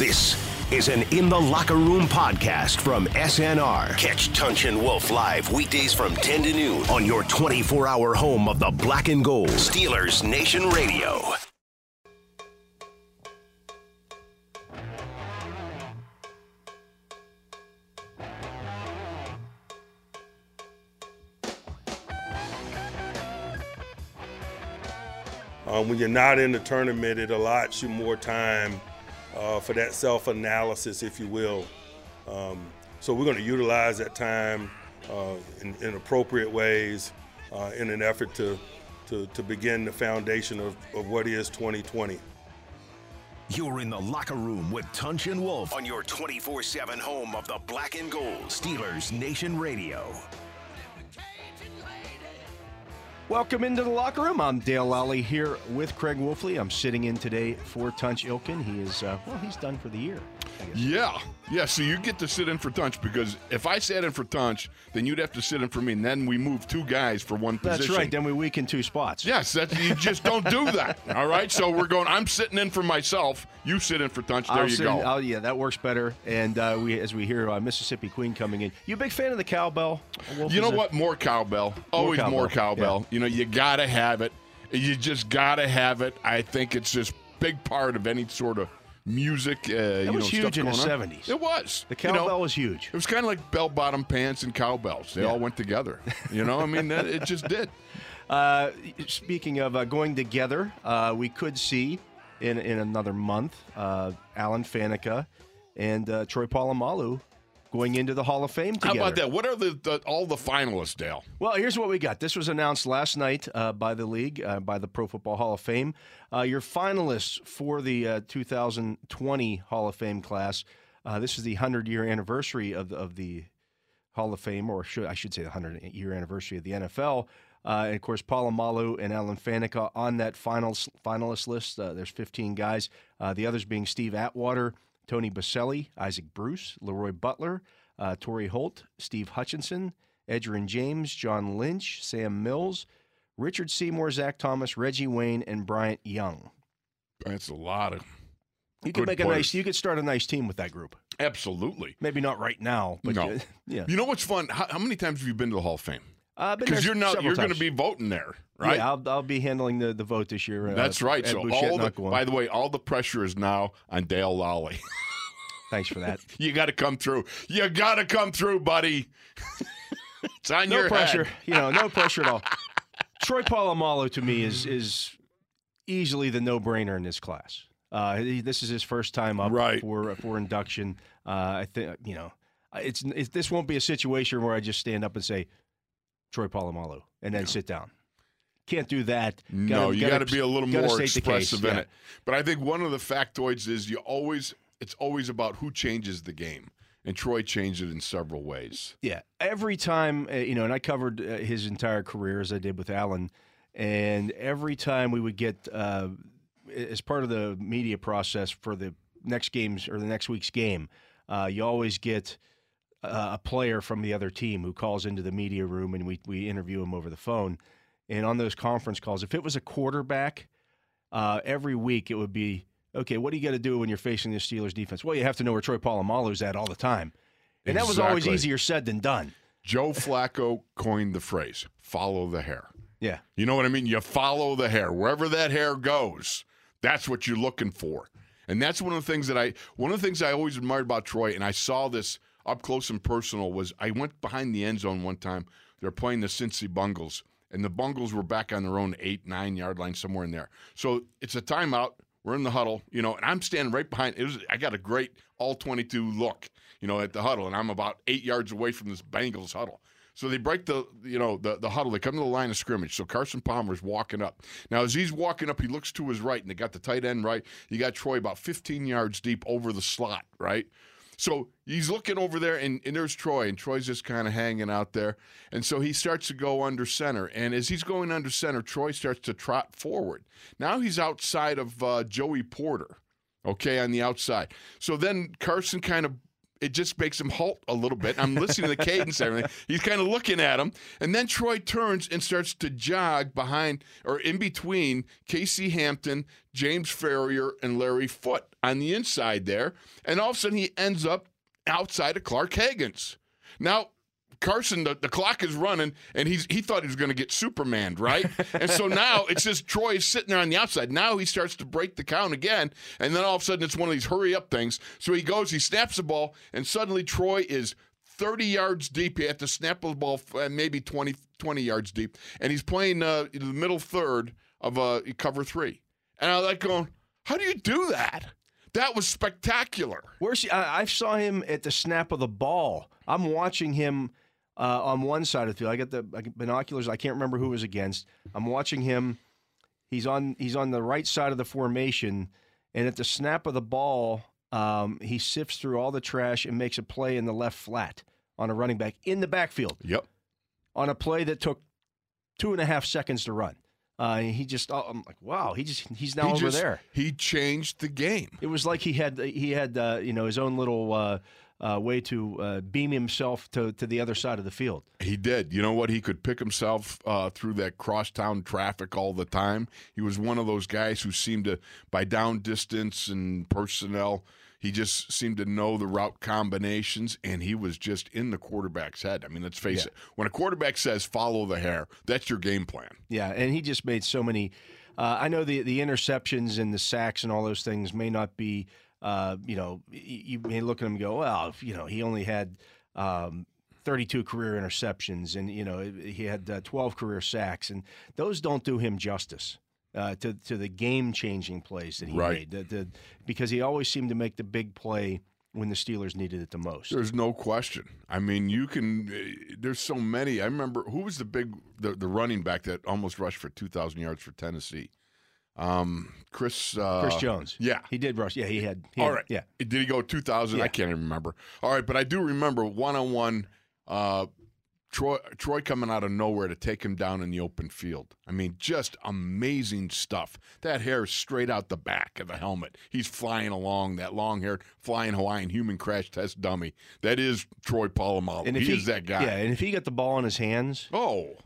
This is an In the Locker Room podcast from SNR. Catch Tunch and Wolf live weekdays from 10 to noon on your 24-hour home of the Black and Gold, Steelers Nation Radio. When you're not in the tournament, it allots you more time for that self-analysis, if you will. So we're going to utilize that time in appropriate ways in an effort to begin the foundation of what is 2020. You're in the locker room with Tunch and Wolf on your 24/7 home of the Black and Gold, Steelers Nation Radio. Welcome into the locker room. I'm Dale Lally here with Craig Wolfley. I'm sitting in today for Tunch Ilkin. He is, he's done for the year, I guess. Yeah, so you get to sit in for Tunch, because if I sat in for Tunch, then you'd have to sit in for me, and then we move two guys for one position. That's right, then we weaken two spots. Yes, you just don't do that, all right? So we're going, I'm sitting in for myself, you sit in for Tunch, there you go. Oh, yeah, that works better, and as we hear Mississippi Queen coming in. You a big fan of the cowbell? Wolf, you know what, more cowbell, always more cowbell. Yeah. You got to have it. You just got to have it. I think it's just big part of any sort of music. It was huge in the 70s. It was. The cowbell was huge. It was kind of like bell-bottom pants and cowbells. They all went together. It just did. Speaking of going together, we could see in another month Alan Faneca and Troy Polamalu going into the Hall of Fame together. How about that? What are all the finalists, Dale? Well, here's what we got. This was announced last night by the league, by the Pro Football Hall of Fame. Your finalists for the 2020 Hall of Fame class. This is the 100-year anniversary of the Hall of Fame, or I should say the 100-year anniversary of the NFL. And of course, Polamalu and Alan Faneca on that finalist list. There's 15 guys. The others being Steve Atwater, Tony Boselli, Isaac Bruce, Leroy Butler, Tory Holt, Steve Hutchinson, Edgerrin James, John Lynch, Sam Mills, Richard Seymour, Zach Thomas, Reggie Wayne, and Bryant Young. That's a lot of. You could make a nice. You could start a nice team with that group. Absolutely. Maybe not right now, but no. Yeah. You know what's fun? How many times have you been to the Hall of Fame? Because you're going to be voting there, right? Yeah, I'll be handling the vote this year. That's right. So by the way, all the pressure is now on Dale Lally. Thanks for that. You got to come through. You got to come through, buddy. It's on your pressure. Head. No pressure at all. Troy Polamalu to me is easily the no-brainer in this class. This is his first time up for induction. I think this won't be a situation where I just stand up and say, Troy Polamalu, and then sit down. Can't do that. You got to be a little more expressive in it. But I think one of the factoids is it's always about who changes the game, and Troy changed it in several ways. Yeah, every time, and I covered his entire career as I did with Alan, and every time we would get, as part of the media process for the next games or the next week's game, you always get a player from the other team who calls into the media room, and we interview him over the phone. And on those conference calls, if it was a quarterback, every week it would be, okay, what do you got to do when you're facing the Steelers defense? Well, you have to know where Troy Polamalu's at all the time. And That was always easier said than done. Joe Flacco coined the phrase, follow the hair. Yeah. You know what I mean? You follow the hair. Wherever that hair goes, that's what you're looking for. And that's one of the things I always admired about Troy, and I saw this up close and personal, was I went behind the end zone one time. They're playing the Cincy Bungles, and the Bungles were back on their own 8-9 yard line, somewhere in there. So it's a timeout. We're in the huddle, and I'm standing right behind. I got a great all 22 look, at the huddle, and I'm about 8 yards away from this Bengals huddle. So they break the huddle. They come to the line of scrimmage. So Carson Palmer's walking up. Now, as he's walking up, he looks to his right, and they got the tight end right. You got Troy about 15 yards deep over the slot, right? So he's looking over there, and there's Troy, and Troy's just kind of hanging out there. And so he starts to go under center. And as he's going under center, Troy starts to trot forward. Now he's outside of Joey Porter, on the outside. So then Carson kind of it just makes him halt a little bit. I'm listening to the cadence and everything. He's kind of looking at him. And then Troy turns and starts to jog behind or in between Casey Hampton, James Ferrier, and Larry Foote on the inside there. And all of a sudden he ends up outside of Clark Hagans. Now, Carson, the clock is running, and he thought he was going to get Superman'd, right? And so now it's just Troy sitting there on the outside. Now he starts to break the count again, and then all of a sudden it's one of these hurry-up things. So he goes, he snaps the ball, and suddenly Troy is 30 yards deep. He had to snap the ball maybe 20 yards deep, and he's playing the middle third of cover three. And I was like going, how do you do that? That was spectacular. Where's he? I saw him at the snap of the ball. I'm watching him on one side of the field. I got the binoculars. I can't remember who it was against. I'm watching him. He's on the right side of the formation, and at the snap of the ball, he sifts through all the trash and makes a play in the left flat on a running back in the backfield. Yep. On a play that took 2.5 seconds to run. I'm like, wow, he's now over there. He changed the game. It was like he had his own little way to beam himself to the other side of the field. He did. You know what? He could pick himself through that crosstown traffic all the time. He was one of those guys who seemed to, by down distance and personnel, he just seemed to know the route combinations, and he was just in the quarterback's head. I mean, let's face it. When a quarterback says follow the hair, that's your game plan. Yeah, and he just made so many. I know the interceptions and the sacks and all those things may not be, you may look at him and go, well, he only had 32 career interceptions, and, he had 12 career sacks, and those don't do him justice. To the game-changing plays that he made. Because he always seemed to make the big play when the Steelers needed it the most. There's no question. I mean, there's so many. I remember, who was the running back that almost rushed for 2,000 yards for Tennessee? Chris Jones. Yeah. He did rush. Yeah, he had. Yeah. Did he go 2,000? Yeah. I can't even remember. All right, but I do remember one-on-one Troy coming out of nowhere to take him down in the open field. I mean, just amazing stuff. That hair is straight out the back of the helmet. He's flying along, that long-haired, flying Hawaiian human crash test dummy. That is Troy Polamalu. And he is that guy. Yeah, and if he got the ball in his hands,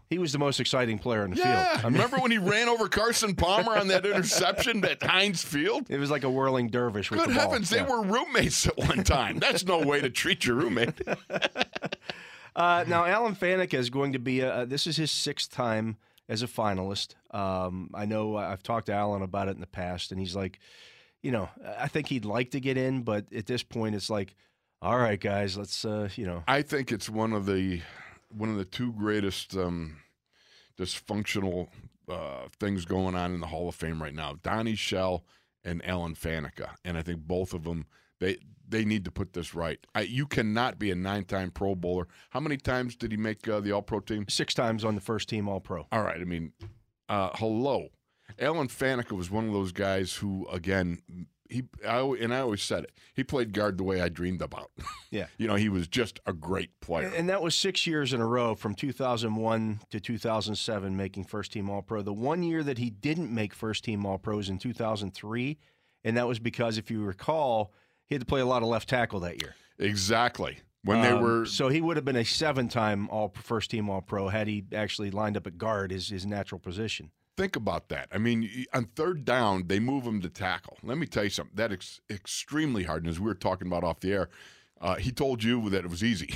he was the most exciting player in the field. I mean, remember when he ran over Carson Palmer on that interception at Heinz Field? It was like a whirling dervish with the ball. Good heavens, they were roommates at one time. That's no way to treat your roommate. Now, Alan Faneca is going to be this is his sixth time as a finalist. I know I've talked to Alan about it in the past, and he's like, I think he'd like to get in, but at this point it's like, all right, guys, let's, I think it's one of the two greatest dysfunctional things going on in the Hall of Fame right now, Donnie Shell and Alan Faneca, and I think both of them, they need to put this right. You cannot be a 9-time Pro Bowler. How many times did he make the All-Pro team? 6 times on the first team All-Pro. All right. I mean, hello. Alan Faneca was one of those guys who, again, I always said it, he played guard the way I dreamed about. Yeah. He was just a great player. And that was 6 years in a row from 2001 to 2007 making first-team All-Pro. The one year that he didn't make first-team All-Pro was in 2003, and that was because, if you recall, he had to play a lot of left tackle that year. Exactly. When they were. So he would have been a 7-time first team All-Pro had he actually lined up at guard, his natural position. Think about that. I mean, on third down, they move him to tackle. Let me tell you something. That is extremely hard. And as we were talking about off the air, he told you that it was easy.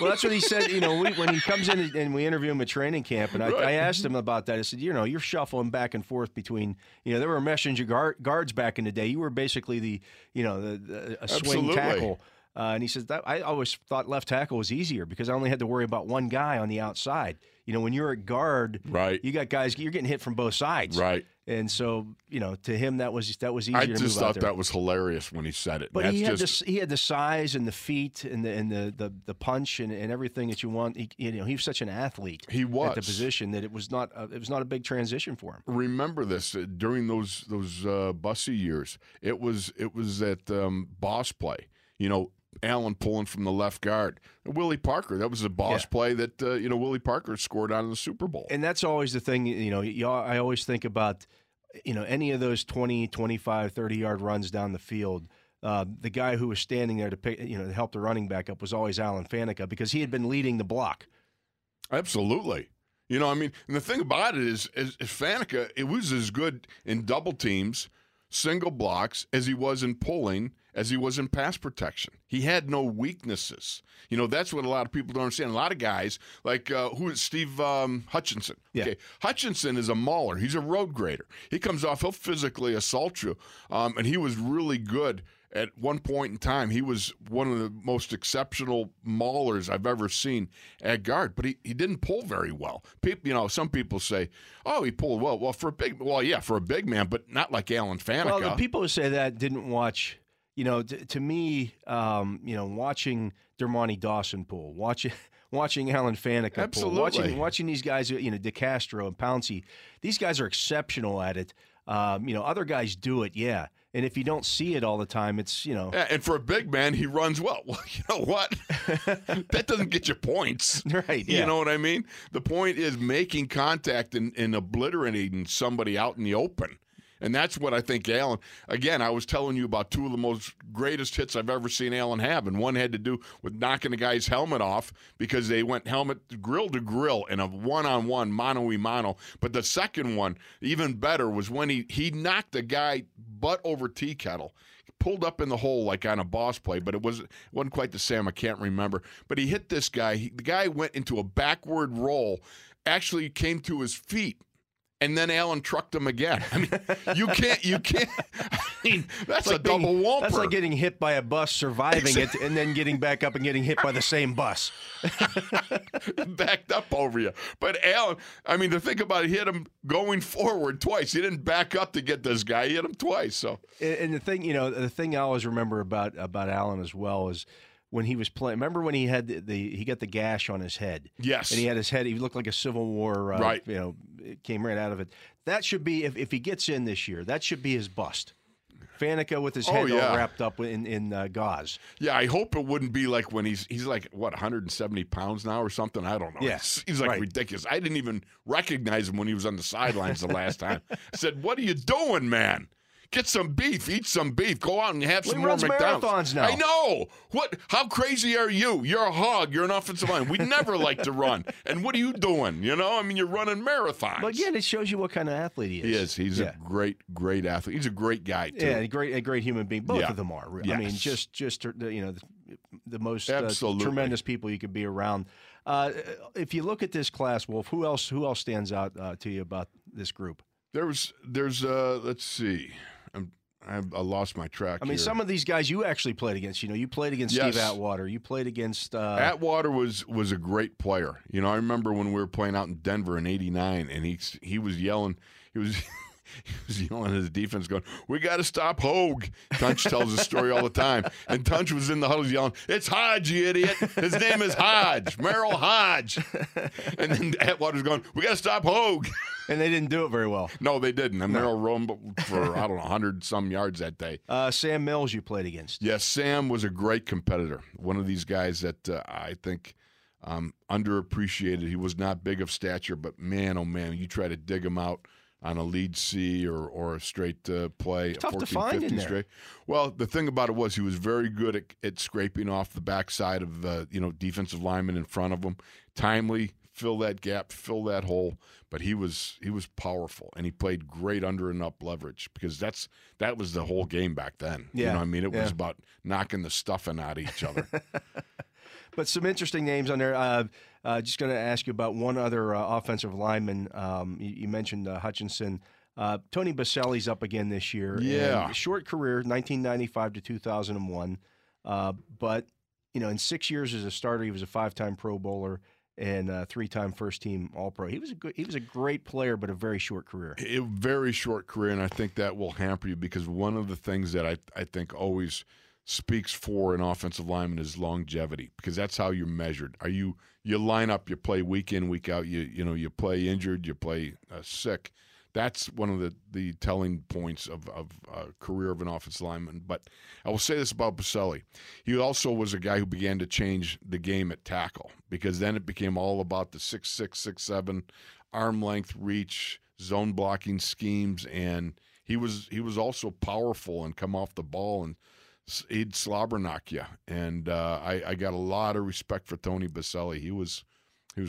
Well, that's what he said. When he comes in and we interview him at training camp, and I asked him about that. I said, you're shuffling back and forth between, there were messenger guards back in the day. You were basically a swing tackle. And he says, I always thought left tackle was easier because I only had to worry about one guy on the outside. When you're at guard, you got guys, you're getting hit from both sides. Right. And so, to him, that was easier to move out there. I just thought that was hilarious when he said it. But he had the size and the feet and the punch and everything that you want. He was such an athlete. He was. At the position that it was not a big transition for him. Remember this, during those Bussy years, it was that boss play, Allen pulling from the left guard. Willie Parker, that was a boss play that, Willie Parker scored out in the Super Bowl. And that's always the thing, I always think about, any of those 20, 25, 30-yard runs down the field the guy who was standing there to pick, to help the running back up was always Alan Faneca because he had been leading the block. Absolutely. And the thing about it is Faneca, it was as good in double teams, single blocks, as he was in pulling, as he was in pass protection. He had no weaknesses. That's what a lot of people don't understand. A lot of guys, like who is Steve Hutchinson? Yeah. Okay. Hutchinson is a mauler. He's a road grader. He comes off, he'll physically assault you, and he was really good. At one point in time, he was one of the most exceptional maulers I've ever seen at guard, but he didn't pull very well. People, some people say, oh, he pulled well. For a big man, but not like Alan Faneca. Well, the people who say that didn't watch. To me, watching Dermonte Dawson pull, watching Alan Faneca pull, absolutely. Watching these guys, DeCastro and Pouncey, these guys are exceptional at it. Other guys do it, yeah. And if you don't see it all the time, it's, Yeah, and for a big man, he runs well. Well, you know what? That doesn't get you points. Right, yeah. You know what I mean? The point is making contact and obliterating somebody out in the open. And that's what I think Alan, again, I was telling you about two of the most greatest hits I've ever seen Alan have, and one had to do with knocking a guy's helmet off because they went helmet grill to grill in a one-on-one, mano-a-mano. But the second one, even better, was when he knocked a guy butt over tea kettle, pulled up in the hole like on a boss play, but it wasn't quite the same. I can't remember. But he hit this guy. The guy went into a backward roll, actually came to his feet. And then Alan trucked him again. You can't. That's like a double whomper. That's like getting hit by a bus, surviving it, and then getting back up and getting hit by the same bus. Backed up over you. But Alan, to think about it, he hit him going forward twice. He didn't back up to get this guy. He hit him twice. So. And the thing I always remember about Alan as well is, when he was playing, remember when he had he got the gash on his head? Yes. And he had his head, he looked like a Civil War, right. It came right out of it. That should be, if he gets in this year, that should be his bust. Faneca with his head all wrapped up in gauze. Yeah, I hope it wouldn't be like when he's like, what, 170 pounds now or something? I don't know. Yeah. He's like ridiculous. I didn't even recognize him when he was on the sidelines the last time. I said, what are you doing, man? Get some beef. Eat some beef. Go out and have some more McDonald's. Marathons now. I know. What? How crazy are you? You're a hog. You're an offensive line. We never like to run. And what are you doing? You're running marathons. But again, it shows you what kind of athlete he is. He is. He's a great, great athlete. He's a great guy, too. Yeah, a great human being. Both of them are. Yes. The most tremendous people you could be around. If you look at this class, Wolf, who else stands out to you about this group? Let's see. I lost my track. Here. Some of these guys you actually played against. You played against Steve Atwater. You played against Atwater was a great player. I remember when we were playing out in Denver in '89, and he was yelling. He was yelling at his defense, going, "We got to stop Hoge." Tunch tells the story all the time, and Tunch was in the huddles yelling, "It's Hodge, you idiot! His name is Hodge, Merril Hoge." And then Atwater's going, "We got to stop Hoge." And they didn't do it very well. No, they didn't. And Merril roamed for, 100-some yards that day. Sam Mills you played against. Yes, Sam was a great competitor. One of these guys that I think underappreciated. He was not big of stature, but man, oh man, you try to dig him out on a lead C or a straight play. It's tough to find in there. Straight. Well, the thing about it was he was very good at scraping off the backside of defensive linemen in front of him. Timely, fill that gap, fill that hole. But he was powerful, and he played great under and up leverage because that was the whole game back then. Yeah. It was about knocking the stuffing out of each other. But some interesting names on there. Just going to ask you about one other offensive lineman. You mentioned Hutchinson. Tony Boselli's up again this year. Yeah. Short career, 1995 to 2001. But, in 6 years as a starter, he was a five-time Pro Bowler and a three-time first-team All-Pro. He was a great player, but a very short career. A very short career, and I think that will hamper you because one of the things that I think always – speaks for an offensive lineman is longevity because that's how you're measured. Are you line up, you play week in, week out, you play injured, you play sick. That's one of the telling points of career of an offensive lineman. But I will say this about Boselli. He also was a guy who began to change the game at tackle because then it became all about the 6'6", 6'7", arm length, reach, zone blocking schemes, and he was also powerful and come off the ball and he'd slobber knock you. And I got a lot of respect for Tony Boselli. He was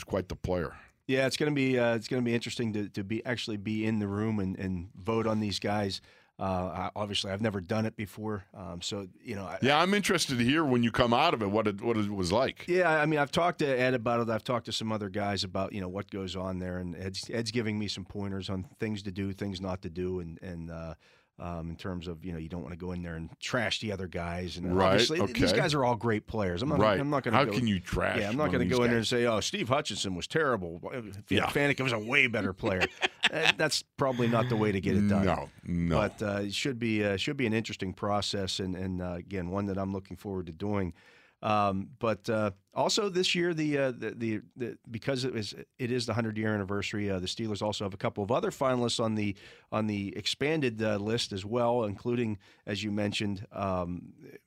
quite the player. Yeah, it's gonna be interesting to actually be in the room and vote on these guys. Obviously, I've never done it before, so you know. I'm interested to hear when you come out of it what it was like. Yeah, I mean, I've talked to Ed about it. I've talked to some other guys about what goes on there, and Ed's giving me some pointers on things to do, things not to do, and in terms of you don't want to go in there and trash the other guys. And right, obviously, these guys are all great players. I'm not going to. How can you trash? Yeah, I'm not going to go in there and say, oh, Steve Hutchinson was terrible. Yeah, Faneca was a way better player. That's probably not the way to get it done. No. But it should be an interesting process, and again, one that I'm looking forward to doing. But also this year, the because it is the 100th year anniversary, the Steelers also have a couple of other finalists on the expanded list as well, including, as you mentioned,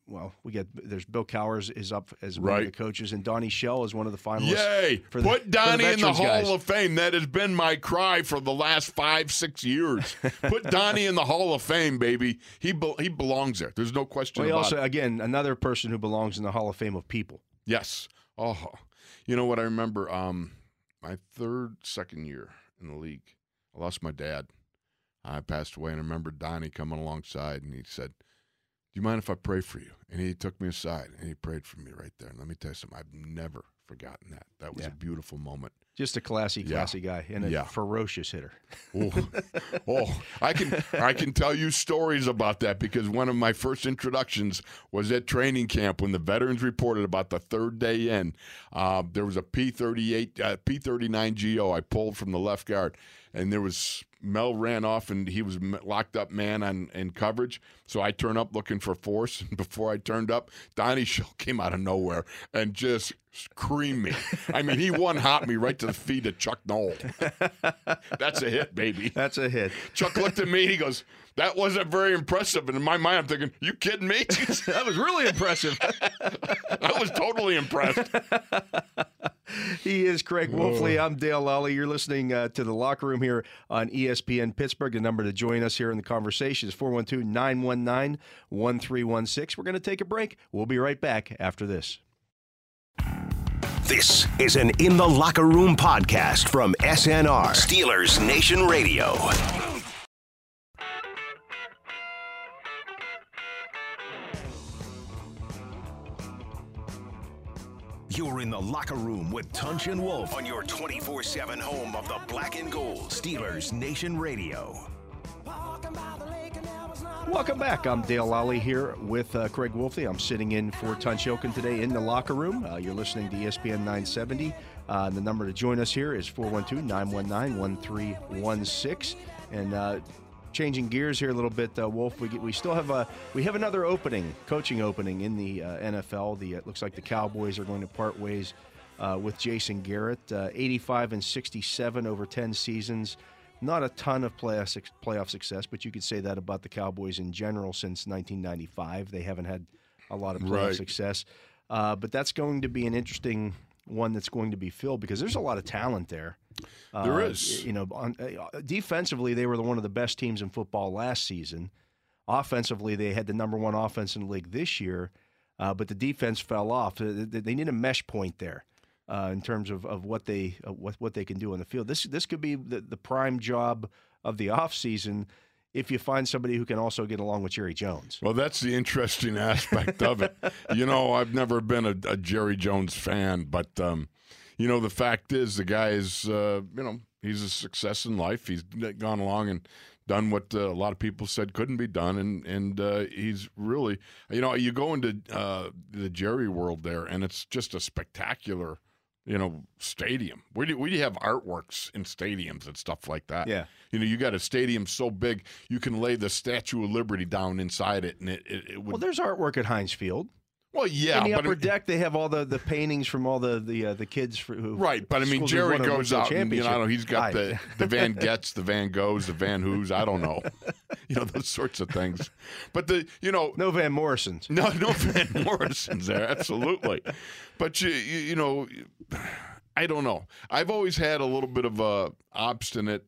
there's Bill Cowers is up as one of the coaches, and Donnie Shell is one of the finalists. Yay! Put Donnie in the Hall of Fame. That has been my cry for the last 5-6 years. Put Donnie in the Hall of Fame, baby. He belongs there. There's no question about it. Again, another person who belongs in the Hall of Fame of people. Yes. Oh, you know what I remember? My second year in the league, I lost my dad. I passed away, and I remember Donnie coming alongside, and he said, "Do you mind if I pray for you?" And he took me aside, and he prayed for me right there. And let me tell you something, I've never forgotten that. That was a beautiful moment. Just a classy guy and a ferocious hitter. Oh, I can tell you stories about that, because one of my first introductions was at training camp when the veterans reported about the third day in. There was a P-39 GO I pulled from the left guard, and there was Mel ran off, and he was locked up man in coverage. So I turned up looking for force, and before I turned up, Donnie Shell came out of nowhere and just creamed me. I mean, he one-hopped me right to the feet of Chuck Noll. That's a hit, baby. That's a hit. Chuck looked at me, he goes, "That wasn't very impressive." And in my mind, I'm thinking, you kidding me? That was really impressive. I was totally impressed. He is Craig Wolfley. I'm Dale Lally. You're listening to The Locker Room here on ESPN Pittsburgh. The number to join us here in the conversation is 412-919-1316. We're going to take a break. We'll be right back after this. This is an In the Locker Room podcast from SNR, Steelers Nation Radio. You're in the Locker Room with Tunch and Wolf on your 24/7 home of the black and gold, Steelers Nation Radio. Welcome back. I'm Dale Lally here with Craig Wolfley. I'm sitting in for Tunch Ilkin today in the Locker Room. You're listening to ESPN 970. The number to join us here is 412-919-1316. And changing gears here a little bit, Wolf. We still have another opening, coaching opening in the NFL. It looks like the Cowboys are going to part ways with Jason Garrett. 85-67 over 10 seasons. Not a ton of playoff success, but you could say that about the Cowboys in general since 1995. They haven't had a lot of playoff success, but that's going to be an interesting one that's going to be filled, because there's a lot of talent there. There is. Defensively, they were one of the best teams in football last season. Offensively, they had the number one offense in the league this year, but the defense fell off. They need a mesh point there in terms of what they can do on the field. This could be the prime job of the offseason, if you find somebody who can also get along with Jerry Jones. Well, that's the interesting aspect of it. I've never been a Jerry Jones fan, but the fact is, the guy is, he's a success in life. He's gone along and done what a lot of people said couldn't be done, and he's really, you go into the Jerry world there, and it's just a spectacular, stadium. We have artworks in stadiums and stuff like that. Yeah. You got a stadium so big, you can lay the Statue of Liberty down inside it, and it would... Well, there's artwork at Heinz Field. Well, yeah. In the upper deck, they have all the paintings from all the kids who... Right, but I mean, Jerry goes out and, he's got the Van Getz, the Van Goghs, the Van Who's, I don't know. Those sorts of things. But no Van Morrisons. No Van Morrisons there, absolutely. But, I don't know. I've always had a little bit of a obstinate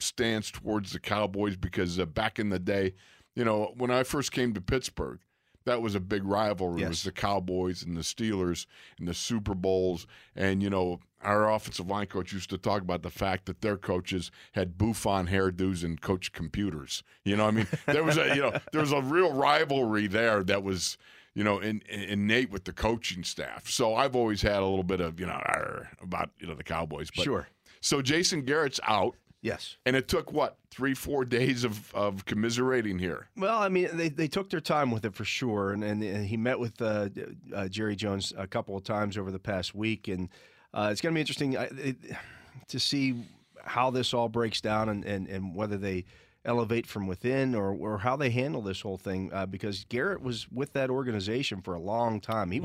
stance towards the Cowboys, because back in the day, You know, when I first came to Pittsburgh, that was a big rivalry. Yes. It was the Cowboys and the Steelers and the Super Bowls. And, you know, our offensive line coach used to talk about the fact that their coaches had bouffant hairdos and coached computers. You know, I mean, there was a, you know, there was a real rivalry there that was, you know, innate with the coaching staff. So I've always had a little bit of, you know, about, you know, the Cowboys. But, sure. So Jason Garrett's out. Yes. And it took, what, 3-4 days of commiserating here? Well, I mean, they took their time with it for sure. And he met with Jerry Jones a couple of times over the past week. And it's going to be interesting to see how this all breaks down and whether they elevate from within or how they handle this whole thing. Because Garrett was with that organization for a long time. He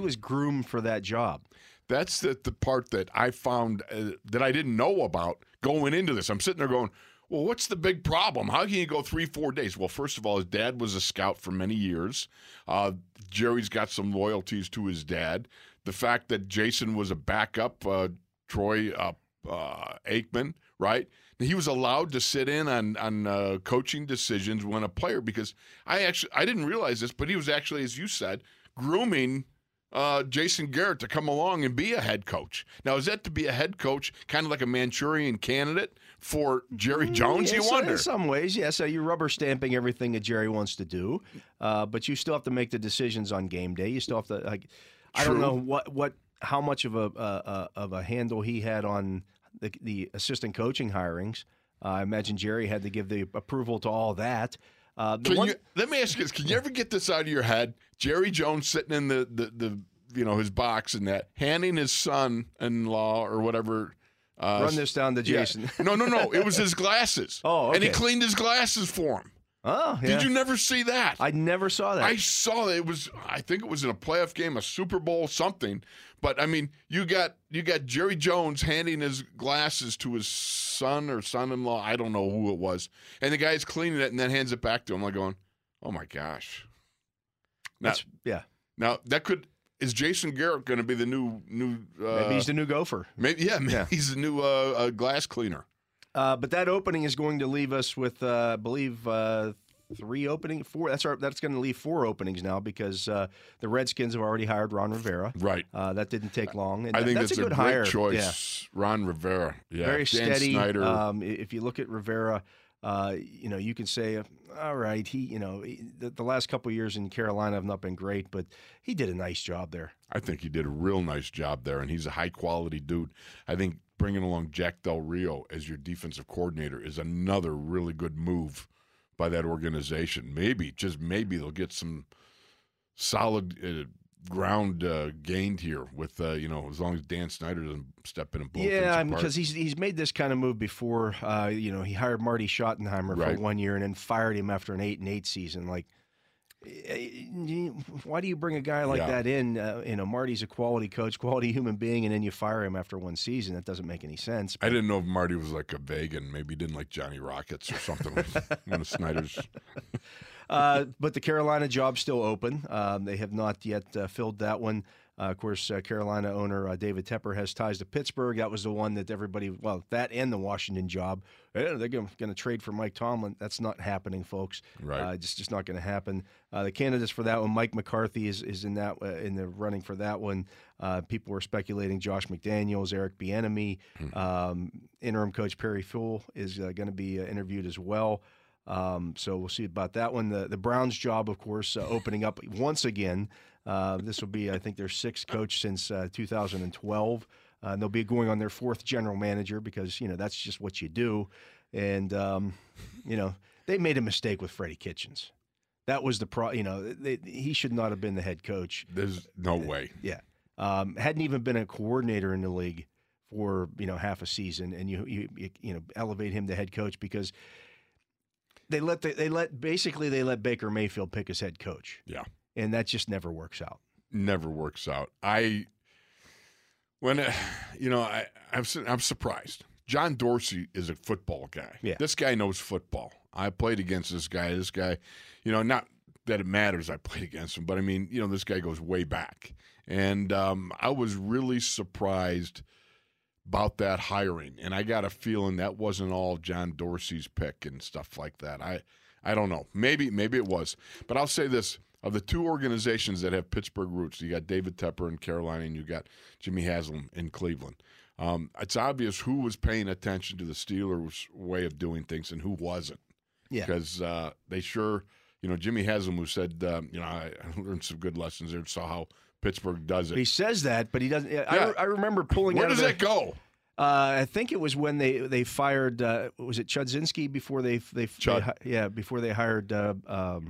was groomed for that job. That's the part that I found that I didn't know about going into this. I'm sitting there going, well, what's the big problem? How can you go 3-4 days? Well, first of all, his dad was a scout for many years. Jerry's got some loyalties to his dad. The fact that Jason was a backup, Troy Aikman, right? He was allowed to sit in on coaching decisions when a player, because I didn't realize this, but he was actually, as you said, grooming Jason Garrett to come along and be a head coach. Now, is that to be a head coach kind of like a Manchurian candidate for Jerry Jones, you wonder? In some ways, yeah. So you're rubber stamping everything that Jerry wants to do, but you still have to make the decisions on game day. You still have to, like, I don't know how much of a handle he had on the assistant coaching hirings. I imagine Jerry had to give the approval to all that. Let me ask you this. Can you ever get this out of your head? Jerry Jones sitting in the you know, his box and that, handing his son-in-law or whatever. Run this down to Jason. Yeah. No. It was his glasses. Oh, okay. And he cleaned his glasses for him. Oh, yeah. Did you never see that? I never saw that. I saw it. I think it was in a playoff game, a Super Bowl, something. But, I mean, you got Jerry Jones handing his glasses to his son or son-in-law. I don't know who it was. And the guy's cleaning it and then hands it back to him. I'm going, oh, my gosh. Now, yeah. Now, that could – is Jason Garrett going to be the new maybe he's the new gopher. Maybe he's the new glass cleaner. But that opening is going to leave us with, I believe, four. That's going to leave four openings now because the Redskins have already hired Ron Rivera. Right. That didn't take long. And I think that's a good great hire. Choice, yeah. Ron Rivera. Yeah. Very steady. Dan Snyder. If you look at Rivera, you know, you can say, all right, the last couple of years in Carolina have not been great, but he did a nice job there. I think he did a real nice job there, and he's a high-quality dude. I think bringing along Jack Del Rio as your defensive coordinator is another really good move by that organization. Maybe, just maybe, they'll get some solid ground gained here with, you know, as long as Dan Snyder doesn't step in and blow things apart. Yeah, because he's made this kind of move before. You know, he hired Marty Schottenheimer for 1 year and then fired him after an 8-8 season. Like, why do you bring a guy like that in? You know, Marty's a quality coach, quality human being, and then you fire him after one season. That doesn't make any sense. But I didn't know if Marty was like a vegan, maybe he didn't like Johnny Rockets or something. One of Snyder's. But the Carolina job's still open. They have not yet filled that one. Of course, Carolina owner David Tepper has ties to Pittsburgh. That was the one that everybody, well, that and the Washington job. They're going to trade for Mike Tomlin. That's not happening, folks. Right. It's just not going to happen. The candidates for that one, Mike McCarthy is in that in the running for that one. People were speculating Josh McDaniels, Eric Bieniemy, interim coach Perry Fuel is going to be interviewed as well. So we'll see about that one. The Browns job, of course, opening up once again. This will be, I think, their sixth coach since 2012. And they'll be going on their fourth general manager because, you know, that's just what you do. And, you know, they made a mistake with Freddie Kitchens. That was the problem. You know, he should not have been the head coach. There's no way. Yeah. Hadn't even been a coordinator in the league for, you know, half a season. And, you know, elevate him to head coach because they let Baker Mayfield pick his head coach. Yeah. And that just never works out. Never works out. I'm surprised. John Dorsey is a football guy. Yeah. This guy knows football. I played against this guy. This guy, you know, not that it matters I played against him, but I mean, you know, this guy goes way back. And I was really surprised about that hiring. And I got a feeling that wasn't all John Dorsey's pick and stuff like that. I I don't know. Maybe it was. But I'll say this. Of the two organizations that have Pittsburgh roots, you got David Tepper in Carolina and you got Jimmy Haslam in Cleveland. It's obvious who was paying attention to the Steelers' way of doing things and who wasn't. Yeah. Because they sure, you know, Jimmy Haslam, who said, I learned some good lessons there and saw how Pittsburgh does it. He says that, but he doesn't. Yeah. I remember pulling out of Where does it go? I think it was when they fired, was it Chudzinski before they hired the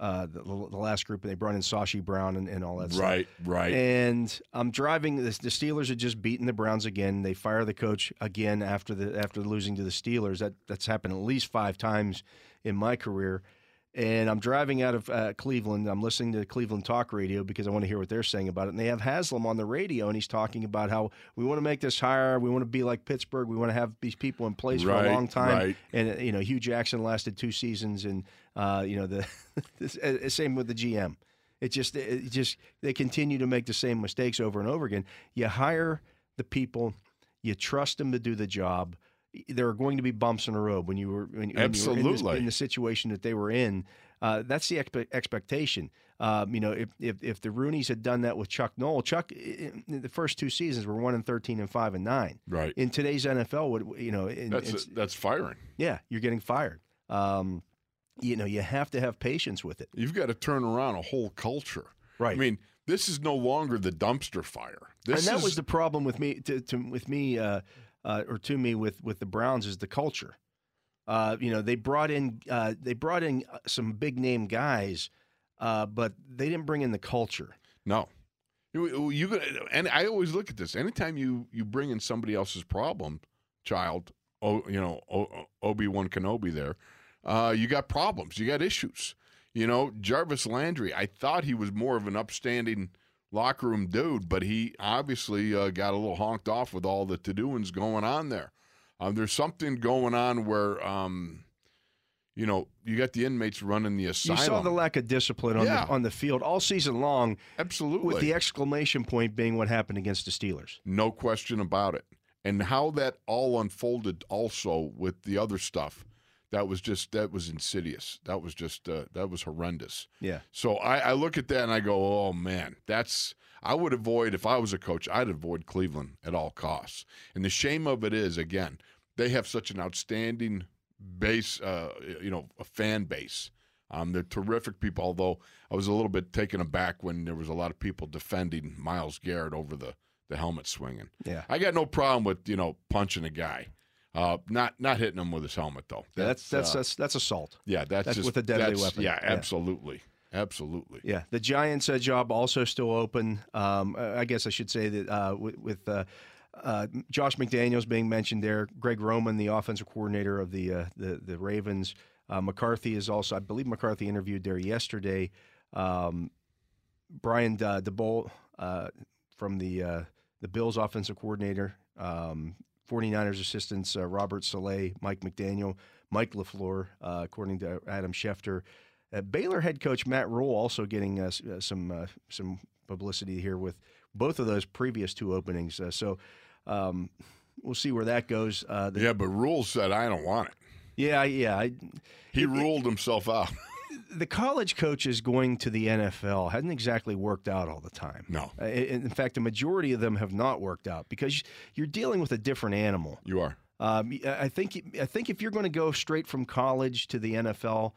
last group, and they brought in Sashi Brown and all that stuff. Right. And I'm driving, the Steelers had just beaten the Browns again. They fire the coach again after losing to the Steelers. That's happened at least 5 times in my career. And I'm driving out of Cleveland. I'm listening to Cleveland Talk Radio because I want to hear what they're saying about it. And they have Haslam on the radio, and he's talking about how we want to make this higher. We want to be like Pittsburgh. We want to have these people in place for a long time. Right. And, you know, Hugh Jackson lasted 2 seasons, and, the same with the GM. It just they continue to make the same mistakes over and over again. You hire the people. You trust them to do the job. There are going to be bumps in the road when you were in the situation that they were in. That's the expectation. If the Rooneys had done that with Chuck Noll, Chuck, in the first 2 seasons were 1-13 and 5-9. Right. In today's NFL, that's firing. Yeah, you're getting fired. You have to have patience with it. You've got to turn around a whole culture. Right. I mean, this is no longer the dumpster fire. That was the problem with me. With the Browns is the culture. They brought in some big name guys, but they didn't bring in the culture. No, and I always look at this. Anytime you bring in somebody else's problem child, Obi-Wan Kenobi there, you got problems, you got issues. You know, Jarvis Landry, I thought he was more of an upstanding locker room dude, but he obviously got a little honked off with all the to-doings going on there. There's something going on where, you got the inmates running the asylum. You saw the lack of discipline on the field all season long. Absolutely. With the exclamation point being what happened against the Steelers. No question about it. And how that all unfolded also with the other stuff. That was insidious. That was horrendous. Yeah. So I look at that and I go, oh man, I would avoid, if I was a coach, I'd avoid Cleveland at all costs. And the shame of it is, again, they have such an outstanding base, a fan base. They're terrific people. Although I was a little bit taken aback when there was a lot of people defending Myles Garrett over the helmet swinging. Yeah. I got no problem with punching a guy. Not hitting him with his helmet though. That's assault. Yeah, that's just, with a deadly weapon. Yeah, absolutely, absolutely. Yeah, the Giants' job also still open. I guess I should say that with Josh McDaniels being mentioned there, Greg Roman, the offensive coordinator of the Ravens, McCarthy is also. I believe McCarthy interviewed there yesterday. Brian DeBole from the Bills' offensive coordinator. 49ers assistants Robert Saleh, Mike McDaniel, Mike LaFleur, according to Adam Schefter. Baylor head coach Matt Rhule also getting some publicity here with both of those previous 2 openings. So we'll see where that goes. But Rhule said, I don't want it. Yeah. He ruled himself out. The college coaches going to the NFL hasn't exactly worked out all the time. No. In fact, the majority of them have not worked out because you're dealing with a different animal. You are. I think if you're going to go straight from college to the NFL,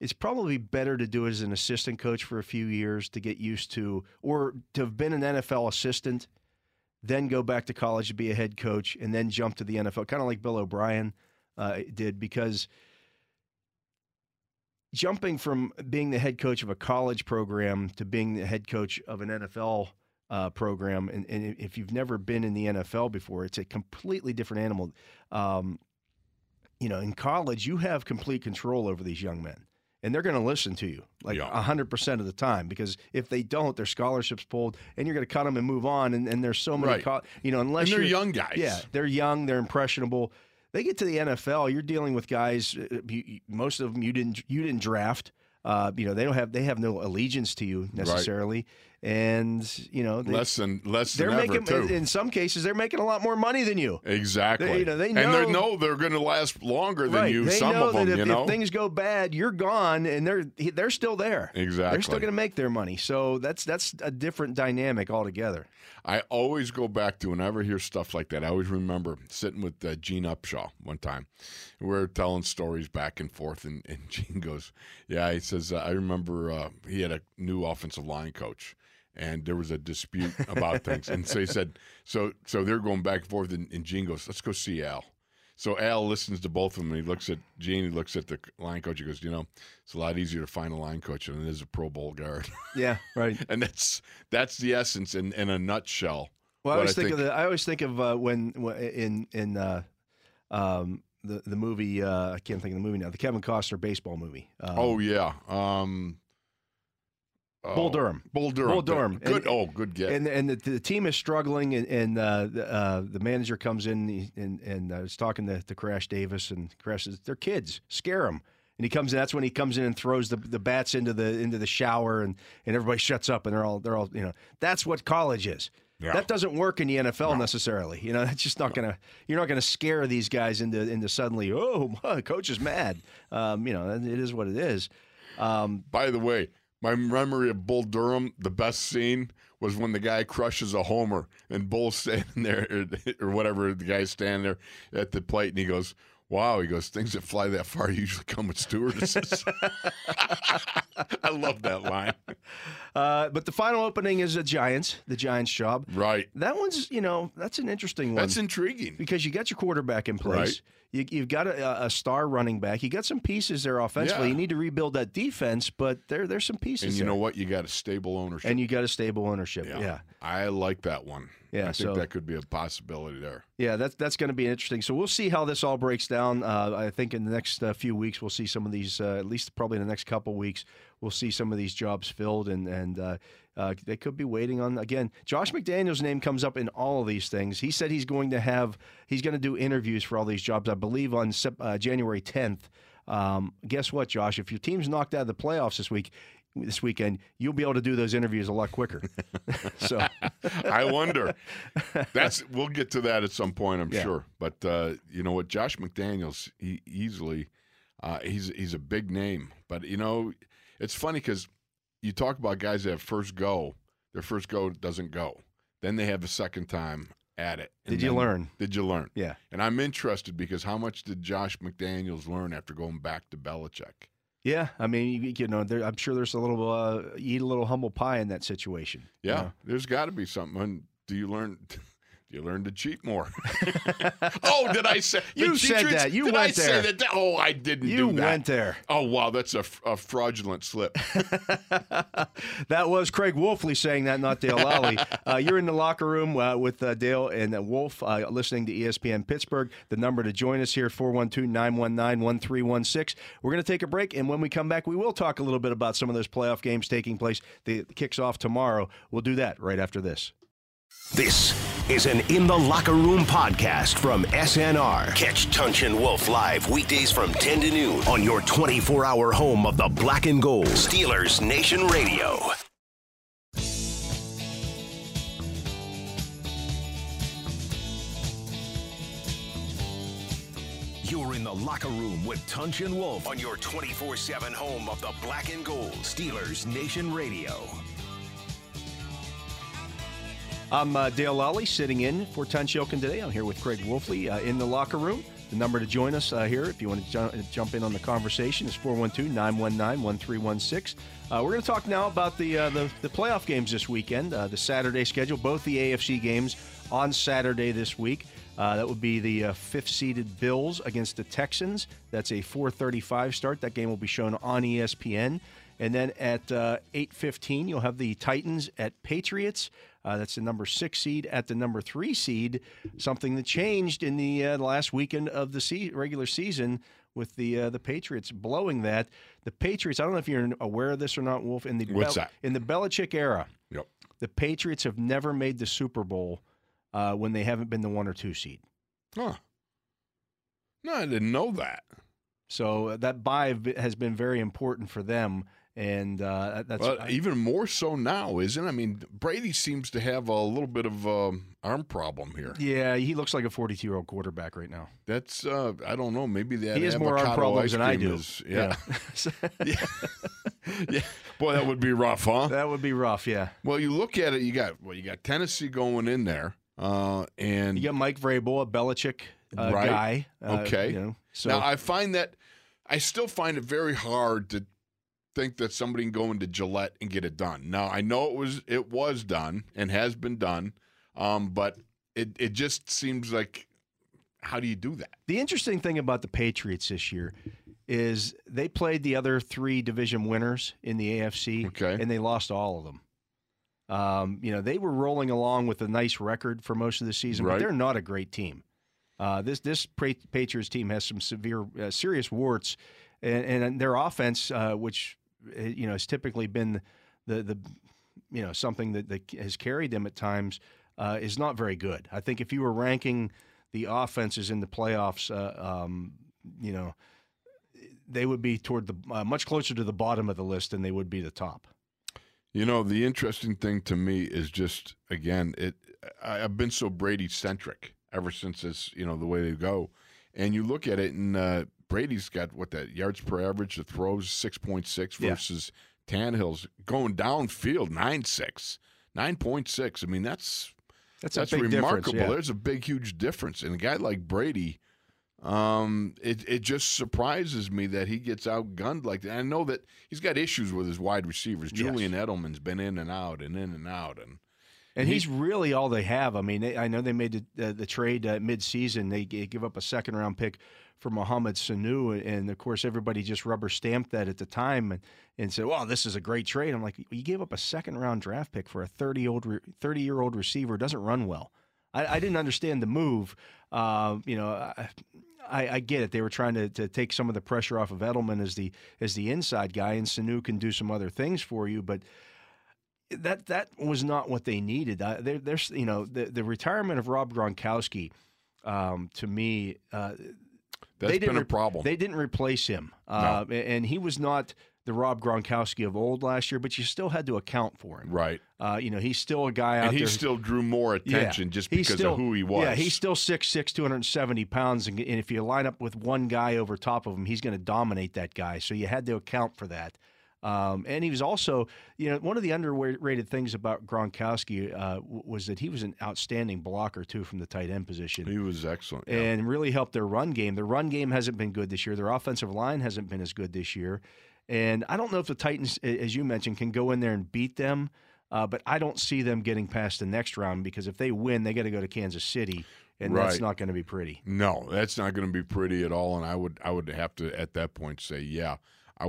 it's probably better to do it as an assistant coach for a few years to get used to, or to have been an NFL assistant, then go back to college to be a head coach, and then jump to the NFL, kind of like Bill O'Brien did, because jumping from being the head coach of a college program to being the head coach of an NFL program, and if you've never been in the NFL before, it's a completely different animal. In college, you have complete control over these young men, and they're going to listen to you 100% of the time, because if they don't, their scholarship's pulled, and you're going to cut them and move on, and there's so many unless they're young guys. Yeah, they're young, they're impressionable. They get to the NFL. You're dealing with guys. Most of them you didn't draft. They have no allegiance to you necessarily. And, you know, less than ever, in some cases, they're making a lot more money than you. Exactly. They know they're going to last longer than you. Some of them, if things go bad, you're gone, and they're still there. Exactly. They're still going to make their money. So that's a different dynamic altogether. I always go back to, whenever I hear stuff like that, I always remember sitting with Gene Upshaw one time. We're telling stories back and forth, and Gene goes, yeah, he says, I remember he had a new offensive line coach, and there was a dispute about things. And so he said, so they're going back and forth, and Gene goes, let's go see Al. So Al listens to both of them, and he looks at Gene, he looks at the line coach, he goes, you know, it's a lot easier to find a line coach than it is a Pro Bowl guard. Yeah, right. And that's the essence in a nutshell. Well, I always think of when in the movie, I can't think of the movie now, the Kevin Costner baseball movie. Bull Durham. Good guess. And the team is struggling, and the manager comes in and is talking to Crash Davis, and Crash says, "They're kids, scare them." And he comes in. That's when he comes in and throws the bats into the shower, and everybody shuts up, and they're all that's what college is. Yeah. That doesn't work in the NFL necessarily. That's just not gonna. You're not gonna scare these guys into suddenly. Oh, coach is mad. It is what it is. By the way, my memory of Bull Durham, the best scene was when the guy crushes a homer and Bull's standing there, or whatever, the guy's standing there at the plate, and he goes, wow, he goes, things that fly that far usually come with stewardesses. I love that line. But the final opening is the Giants job. Right. That one's, that's an interesting one. That's intriguing. Because you got your quarterback in place. Right. You've got a star running back. You got some pieces there offensively. Yeah. You need to rebuild that defense, but there's some pieces. And you know what? You got a stable ownership. Yeah. I like that one. Yeah, I think that could be a possibility there. Yeah, that's going to be interesting. So we'll see how this all breaks down. I think in the next few weeks we'll see some of these. At least probably in the next couple weeks we'll see some of these jobs filled, and they could be waiting on again. Josh McDaniels' name comes up in all of these things. He said he's going to do interviews for all these jobs, I believe, on January 10th. Guess what, Josh? If your team's knocked out of the playoffs this weekend, you'll be able to do those interviews a lot quicker. So I wonder. We'll get to that at some point, I'm sure. But you know what, Josh McDaniels, he's a big name. But it's funny because you talk about guys that have first go, their first go doesn't go. Then they have a second time at it. Did you learn? Yeah. And I'm interested because how much did Josh McDaniels learn after going back to Belichick? Yeah, I mean, I'm sure there's a little eat a little humble pie in that situation. Yeah, there's got to be something. And do you learn to cheat more? Oh, did I say you said that? You did went I there. Say that? Oh, I didn't. You do that. Went there. Oh, wow, that's a fraudulent slip. That was Craig Wolfley saying that, not Dale Lally. You're in the locker room with Dale and Wolf, listening to ESPN Pittsburgh. The number to join us here, 412-919-1316. We're going to take a break, and when we come back, we will talk a little bit about some of those playoff games taking place. The kicks off tomorrow. We'll do that right after this. This is an In the Locker Room podcast from SNR. Catch Tunch and Wolf live weekdays from 10 to noon on your 24-hour home of the black and gold, Steelers Nation Radio. You're in the Locker Room with Tunch and Wolf on your 24/7 home of the black and gold, Steelers Nation Radio. I'm Dale Lally, sitting in for Tunch Yelkin today. I'm here with Craig Wolfley in the locker room. The number to join us here, if you want to jump in on the conversation, is 412-919-1316. We're going to talk now about the playoff games this weekend, the Saturday schedule, both the AFC games on Saturday this week. That would be the fifth-seeded Bills against the Texans. That's a 4:35 start. That game will be shown on ESPN. And then at 8:15, you'll have the Titans at Patriots. That's the number 6 seed at the number 3 seed, something that changed in the last weekend of the regular season with the Patriots blowing that. The Patriots, I don't know if you're aware of this or not, Wolf, in the Belichick era, the Patriots have never made the Super Bowl when they haven't been the 1 or 2 seed. Huh. No, I didn't know that. So that bye has been very important for them And that's even more so now, isn't it? I mean, Brady seems to have a little bit of arm problem here. Yeah, he looks like a 42-year-old quarterback right now. That's I don't know. Maybe that he has more arm problems than I do. Yeah. Boy, that would be rough, huh? That would be rough. Yeah. Well, you look at it. You got Tennessee going in there, and you got Mike Vrabel, a Belichick guy. Okay. You know, so now I still find it very hard to think that somebody can go into Gillette and get it done. Now, I know it was done and has been done, but it just seems like, how do you do that? The interesting thing about the Patriots this year is they played the other three division winners in the AFC, and they lost all of them. They were rolling along with a nice record for most of the season, but they're not a great team. This Patriots team has some severe, serious warts, and their offense, which has typically been the something that has carried them at times, is not very good. I think if you were ranking the offenses in the playoffs, they would be toward the much closer to the bottom of the list than they would be the top. You know, the interesting thing to me is just, again, I've been so Brady-centric ever since this, the way they go. And you look at it, and Brady's got, yards per average, the throws, 6.6 versus Tannehill's going downfield, 9.6. I mean, that's remarkable. Yeah. There's a big, huge difference. And a guy like Brady, it just surprises me that he gets outgunned like that. I know that he's got issues with his wide receivers. Julian Edelman's been in and out. And he's really all they have. I mean, I know they made the trade midseason. They give up a second-round pick for Mohamed Sanu, and, of course, everybody just rubber-stamped that at the time and said, well, this is a great trade. I'm like, you gave up a second-round draft pick for a 30-year-old receiver who doesn't run well. I didn't understand the move. I get it. They were trying to take some of the pressure off of Edelman as the inside guy, and Sanu can do some other things for you, but – That was not what they needed. The retirement of Rob Gronkowski, to me, that's been a problem. They didn't replace him, no. And he was not the Rob Gronkowski of old last year. But you still had to account for him, right? He's still a guy out there. And he still drew more attention just because of who he was. Yeah, he's still 6'6", 270 pounds, and if you line up with one guy over top of him, he's going to dominate that guy. So you had to account for that. And he was also, one of the underrated things about Gronkowski was that he was an outstanding blocker, too, from the tight end position. He was excellent. Yeah. And really helped their run game. Their run game hasn't been good this year. Their offensive line hasn't been as good this year. And I don't know if the Titans, as you mentioned, can go in there and beat them, but I don't see them getting past the next round because if they win, they got to go to Kansas City, and that's not going to be pretty. No, that's not going to be pretty at all, and I would have to, at that point, say, yeah. I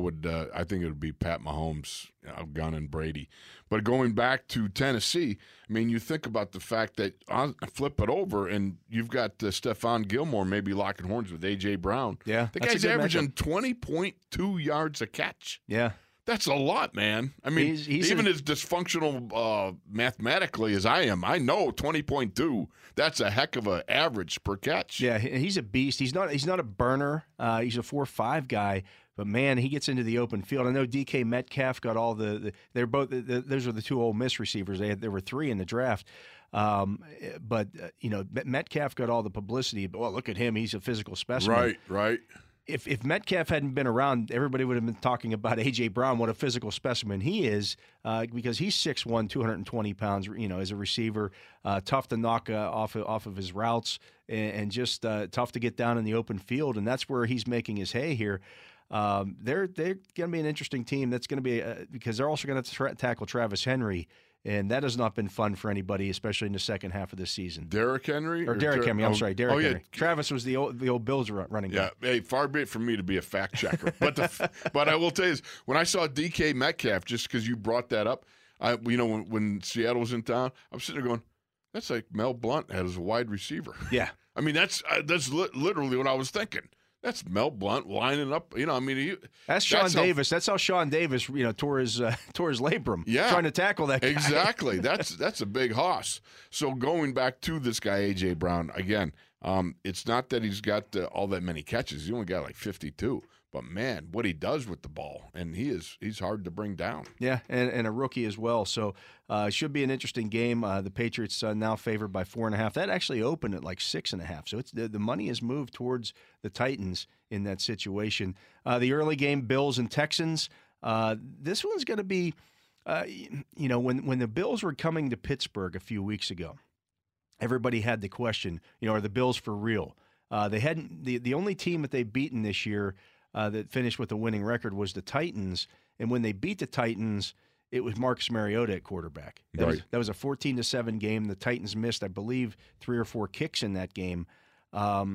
think it would be Pat Mahomes, Gunn, and Brady. But going back to Tennessee, I mean, you think about the fact that flip it over, and you've got Stephon Gilmore maybe locking horns with A.J. Brown. Yeah, the guy's averaging 20.2 yards a catch. Yeah, that's a lot, man. I mean, even as dysfunctional mathematically as I am, I know 20.2. That's a heck of an average per catch. Yeah, he's a beast. He's not a burner. He's a 4.5 guy. But, man, he gets into the open field. I know DK Metcalf got all they're both those are the two Ole Miss receivers. There were three in the draft. Metcalf got all the publicity. But, well, look at him. He's a physical specimen. Right. If Metcalf hadn't been around, everybody would have been talking about A.J. Brown, what a physical specimen he is, because he's 6'1", 220 pounds, as a receiver, tough to knock off of his routes and just tough to get down in the open field, and that's where he's making his hay here. They're going to be an interesting team. That's going to be because they're also going to tackle Travis Henry, and that has not been fun for anybody, especially in the second half of this season. Derrick Henry. I'm sorry, Derrick Henry. Travis was the old Bills running back. Yeah, hey, far be it from me to be a fact checker, but I will tell you this: when I saw DK Metcalf, just because you brought that up, when Seattle was in town, I'm sitting there going, that's like Mel Blount as a wide receiver. Yeah, I mean that's literally what I was thinking. That's Mel Blount lining up. That's Sean Davis. That's how Sean Davis, tore his labrum. Yeah, trying to tackle that guy. Exactly. That's a big hoss. So going back to this guy A.J. Brown again, it's not that he's got all that many catches. He only got like 52, But, man, what he does with the ball, and he's hard to bring down. Yeah, and a rookie as well. So should be an interesting game. The Patriots now favored by 4.5. That actually opened at like 6.5. So it's the money has moved towards the Titans in that situation. The early game, Bills and Texans. This one's going to be, you know, when the Bills were coming to Pittsburgh a few weeks ago, everybody had the question, you know, are the Bills for real? They hadn't. The only team that they've beaten this year that finished with a winning record was the Titans. And when they beat the Titans, it was Marcus Mariota at quarterback. That, that was a 14-7 game. The Titans missed, I believe, 3 or 4 kicks in that game. I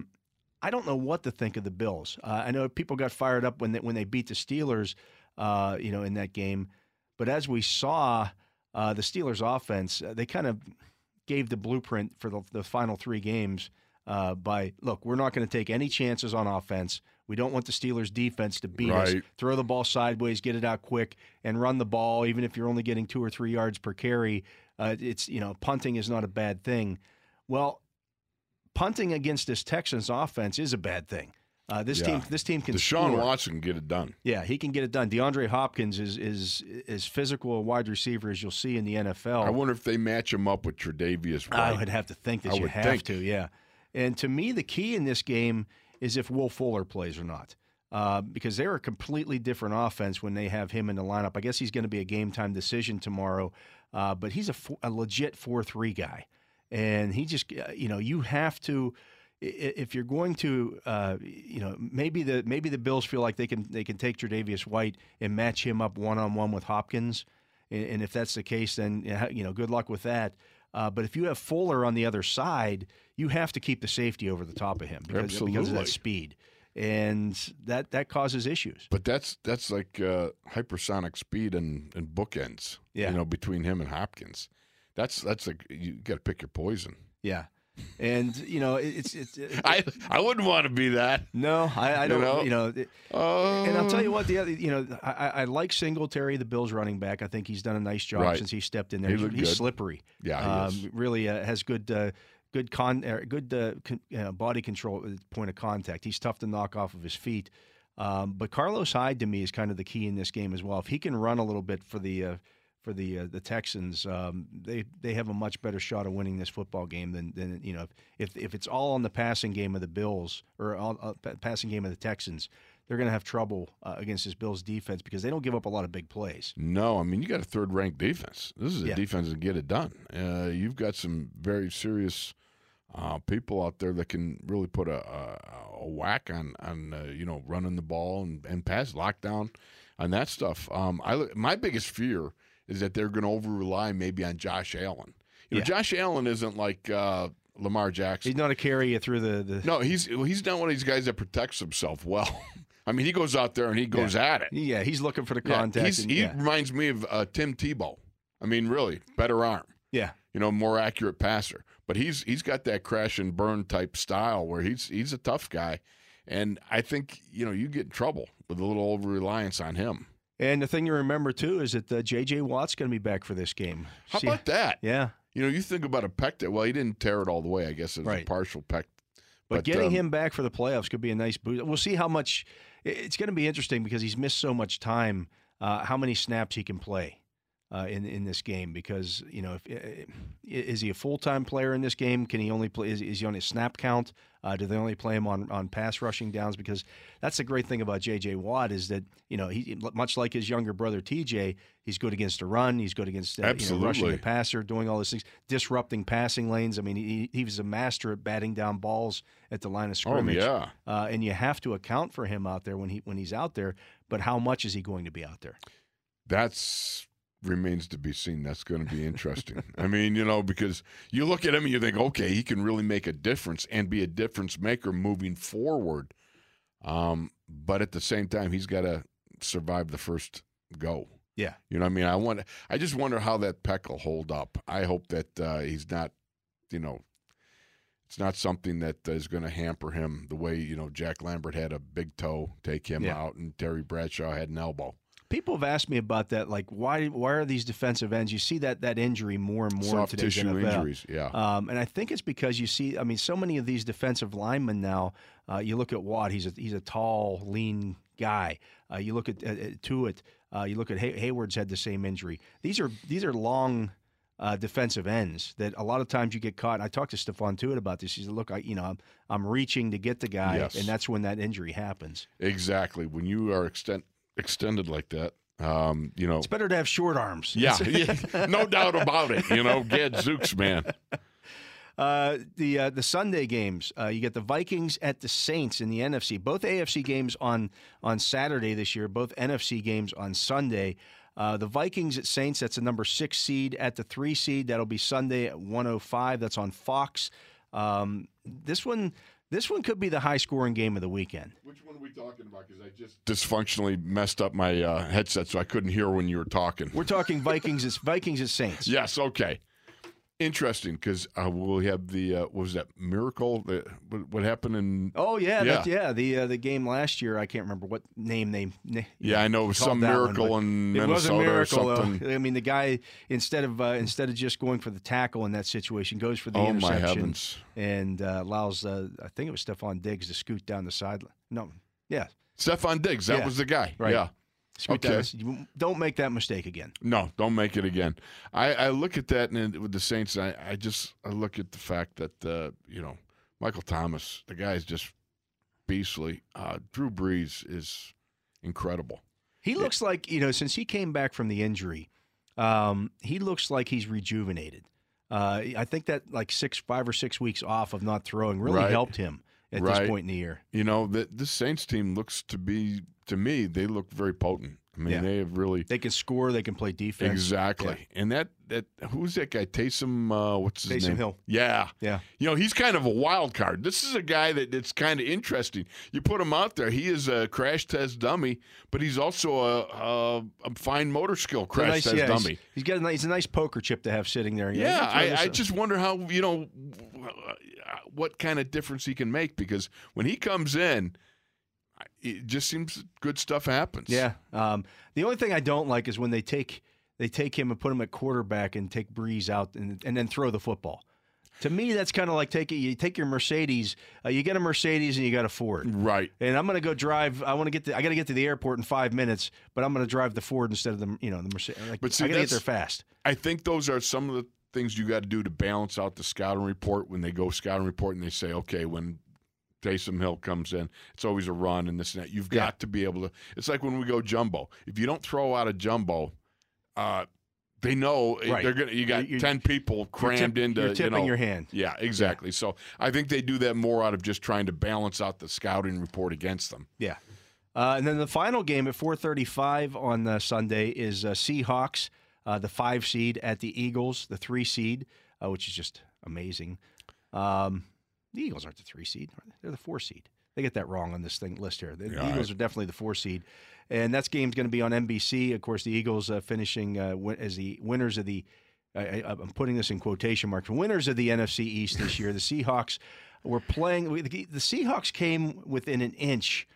don't know what to think of the Bills. I know people got fired up when they beat the Steelers, you know, in that game. But as we saw, the Steelers' offense, they kind of gave the blueprint for the final 3 games by, look, we're not going to take any chances on offense. We don't want the Steelers' defense to beat us. Throw the ball sideways, get it out quick, and run the ball. Even if you're only getting 2 or 3 yards per carry, it's, you know, punting is not a bad thing. Well, punting against this Texans offense is a bad thing. This team can. Deshaun Watson can get it done. Yeah, he can get it done. DeAndre Hopkins is as physical a wide receiver as you'll see in the NFL. I wonder if they match him up with Tre'Davious White. I would have to think that you have to. Yeah, and to me, the key in this game is if Will Fuller plays or not, because they're a completely different offense when they have him in the lineup. I guess he's going to be a game-time decision tomorrow, but he's a legit 4-3 guy. And he just, you know, you have to, if you're going to, you know, maybe the Bills feel like they can take Tre'Davious White and match him up one-on-one with Hopkins. And if that's the case, then, you know, good luck with that. But if you have Fuller on the other side, you have to keep the safety over the top of him because of that speed, and that causes issues. But that's like hypersonic speed and bookends, you know, between him and Hopkins. That's like you got to pick your poison. Yeah. And, you know, it's I wouldn't want to be that. No, I don't, you know. And I'll tell you what, the other, you know, I like Singletary, the Bills running back. I think he's done a nice job since he stepped in there. He's slippery. Yeah, he is. Really has good body control at the point of contact. He's tough to knock off of his feet. But Carlos Hyde, to me, is kind of the key in this game as well. If he can run a little bit for the Texans, they have a much better shot of winning this football game than you know, if it's all on the passing game of the Bills or passing game of the Texans, they're going to have trouble against this Bills defense because they don't give up a lot of big plays. No, I mean, you got a third-ranked defense. This is a defense that get it done. You've got some very serious people out there that can really put a whack on you know, running the ball and pass lockdown and that stuff. My biggest fear is that they're going to over-rely maybe on Josh Allen. You know, Josh Allen isn't like Lamar Jackson. He's not a carrier through the – No, he's not one of these guys that protects himself well. I mean, he goes out there and he goes at it. Yeah, he's looking for the contact. He reminds me of Tim Tebow. I mean, really, better arm. Yeah. You know, more accurate passer. But he's got that crash and burn type style where he's a tough guy. And I think, you know, you get in trouble with a little over-reliance on him. And the thing to remember, too, is that J.J. Watt's going to be back for this game. How about that? Yeah. You know, you think about a pec that, well, he didn't tear it all the way. I guess it was a partial pec. But getting him back for the playoffs could be a nice boost. We'll see how much – it's going to be interesting because he's missed so much time, how many snaps he can play in this game. Because, you know, is he a full-time player in this game? Can he only play – is he on his snap count? Do they only play him on pass rushing downs? Because that's the great thing about J.J. Watt is that, you know, he, much like his younger brother T.J., he's good against the run. He's good against you know, rushing the passer, doing all those things, disrupting passing lanes. I mean, he was a master at batting down balls at the line of scrimmage. Oh, yeah. And you have to account for him out there when he's out there. But how much is he going to be out there? That's remains to be seen. That's going to be interesting. I mean, you know, because you look at him and you think, okay, he can really make a difference and be a difference maker moving forward. But at the same time, he's got to survive the first go. Yeah. You know what I mean? I just wonder how that pec will hold up. I hope that he's not, you know, it's not something that is going to hamper him the way, you know, Jack Lambert had a big toe take him out and Terry Bradshaw had an elbow. People have asked me about that, like why are these defensive ends? You see that injury more and more in today's NFL. Soft tissue injuries, yeah. And I think it's because you see, I mean, so many of these defensive linemen now. You look at Watt; he's a tall, lean guy. You look at Tuitt. You look at Heyward's had the same injury. These are long. Defensive ends that a lot of times you get caught. I talked to Stephon Tuitt about this. He said, "Look, I'm reaching to get the guy, yes. And that's when that injury happens." Exactly. When you are extended like that, it's better to have short arms. Yeah, yeah, no doubt about it. Gadzooks, man. The Sunday games, you get the Vikings at the Saints in the NFC. Both AFC games on Saturday this year. Both NFC games on Sunday. The Vikings at Saints, that's the number 6 seed. At the 3 seed, that'll be Sunday at 1:05. That's on Fox. This one could be the high-scoring game of the weekend. Which one are we talking about? Because I just dysfunctionally messed up my headset, so I couldn't hear when you were talking. We're talking Vikings. It's Vikings at Saints. Yes. Okay. Interesting, because we'll have the what was that miracle? What happened in? Oh yeah. The game last year. I can't remember what name they. I know it was some miracle in Minnesota. It was a miracle. Or something. Though. I mean, the guy instead of just going for the tackle in that situation, goes for the interception. My heavens! And allows I think it was Stephon Diggs to scoot down the sideline. No, yeah, Stephon Diggs. That was the guy. Right. Yeah. Okay. Don't make that mistake again. No, don't make it again. I look at that and with the Saints, and I look at the fact that, Michael Thomas, the guy is just beastly. Drew Brees is incredible. He looks like, since he came back from the injury, he looks like he's rejuvenated. I think that 5 or 6 weeks off of not throwing really helped him at this point in the year. This Saints team looks to be – to me, they look very potent. I mean, they have really. They can score. They can play defense. Exactly. Yeah. And that who's that guy? Taysom. What's his name? Taysom Hill. Yeah. Yeah. He's kind of a wild card. This is a guy that's kind of interesting. You put him out there. He is a crash test dummy, but he's also a fine motor skill crash test dummy. He's got a nice poker chip to have sitting there. I just wonder how what kind of difference he can make, because when he comes in. It just seems good stuff happens. Yeah. The only thing I don't like is when they take him and put him at quarterback and take Breeze out and then throw the football. To me, that's kind of like you take your Mercedes. You get a Mercedes and you got a Ford. Right. And I'm gonna go drive. I got to get to the airport in 5 minutes, but I'm gonna drive the Ford instead of the Mercedes. But see, I got to get there fast. I think those are some of the things you got to do to balance out the scouting report when they go scouting report and they say, okay, when Taysom Hill comes in, it's always a run and this and that. You've got to be able to – it's like when we go jumbo. If you don't throw out a jumbo, they know they're going to – you got 10 people crammed into – you're tipping your hand. Yeah, exactly. Yeah. So I think they do that more out of just trying to balance out the scouting report against them. Yeah. And then the final game at 4:35 on Sunday is Seahawks, the 5 seed at the Eagles, the 3 seed, which is just amazing. The Eagles aren't the 3 seed. They're the 4 seed. They get that wrong on this list here. The Eagles are definitely the 4 seed. And that game's going to be on NBC. Of course, the Eagles finishing as the winners of the I'm putting this in quotation marks, winners of the NFC East this year. The Seahawks were playing. The Seahawks came within an inch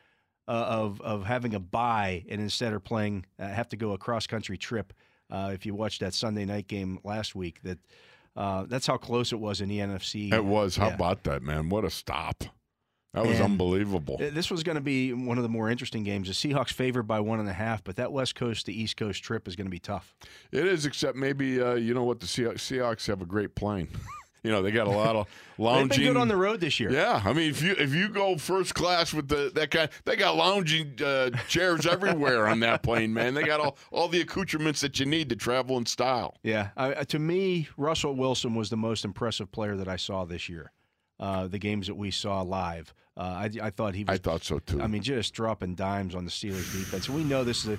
of having a bye, and instead are playing have to go a cross-country trip. If you watched that Sunday night game last week, that's how close it was in the NFC. It was. How about that, man? What a stop. That was unbelievable. This was going to be one of the more interesting games. The Seahawks favored by 1.5, but that West Coast to East Coast trip is going to be tough. It is, except maybe, the Seahawks have a great plane. They got a lot of lounging. They've been good on the road this year. Yeah, I mean, if you go first class with that kind, they got lounging chairs everywhere on that plane, man. They got all the accoutrements that you need to travel in style. Yeah, to me, Russell Wilson was the most impressive player that I saw this year. The games that we saw live, I thought he was. I thought so too. I mean, just dropping dimes on the Steelers defense. We know this is a.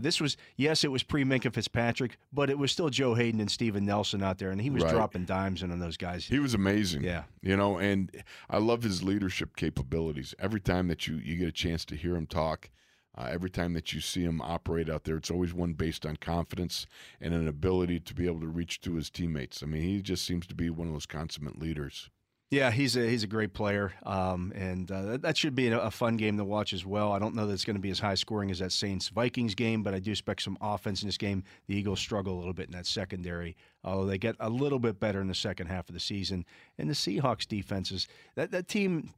This was, yes, it was pre-Minkah Fitzpatrick, but it was still Joe Hayden and Steven Nelson out there, and he was dropping dimes in on those guys. He was amazing. Yeah. And I love his leadership capabilities. Every time that you get a chance to hear him talk, every time that you see him operate out there, it's always one based on confidence and an ability to be able to reach to his teammates. I mean, he just seems to be one of those consummate leaders. Yeah, he's a great player, and that should be a fun game to watch as well. I don't know that it's going to be as high scoring as that Saints-Vikings game, but I do expect some offense in this game. The Eagles struggle a little bit in that secondary, although they get a little bit better in the second half of the season. And the Seahawks defenses, that team,